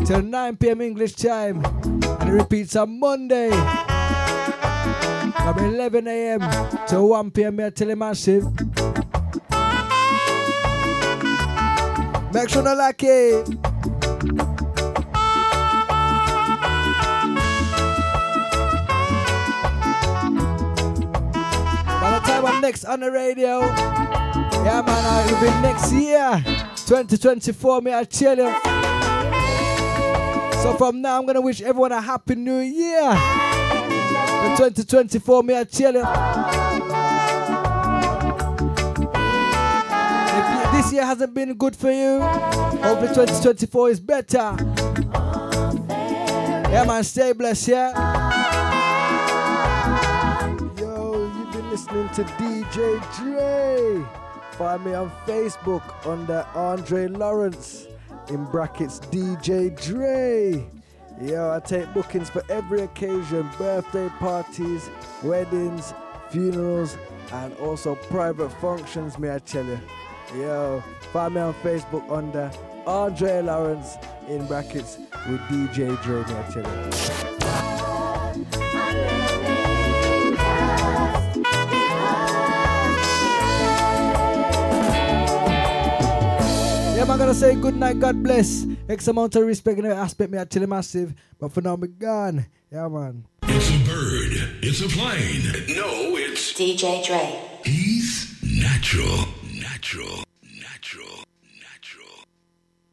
till nine p.m. English time. And it repeats on Monday from eleven a.m. to one p.m. here, till massive. Make sure you like it. Next on the radio, yeah, man, it'll be next year, twenty twenty-four. Me, I tell you, So from now, I'm going to wish everyone a happy new year. In twenty twenty-four, me I tell you, if this year hasn't been good for you, hopefully twenty twenty-four is better. Yeah, man, stay blessed, yeah? Yo, you've been listening to D J Dre. Find me on Facebook under Andre Lawrence, in brackets D J Dre. Yo, I take bookings for every occasion, birthday parties, weddings, funerals, and also private functions, me I tell you. Yo, find me on Facebook under Andre Lawrence, in brackets, with D J Dre, me I tell you. Yeah, I'm gonna say good night, God bless. X amount of respect in every aspect, me I tell you massive. But for now, me gone. Yeah, man. It's a bird. It's a plane. No, it's D J Dre. He's natural, natural, natural, natural.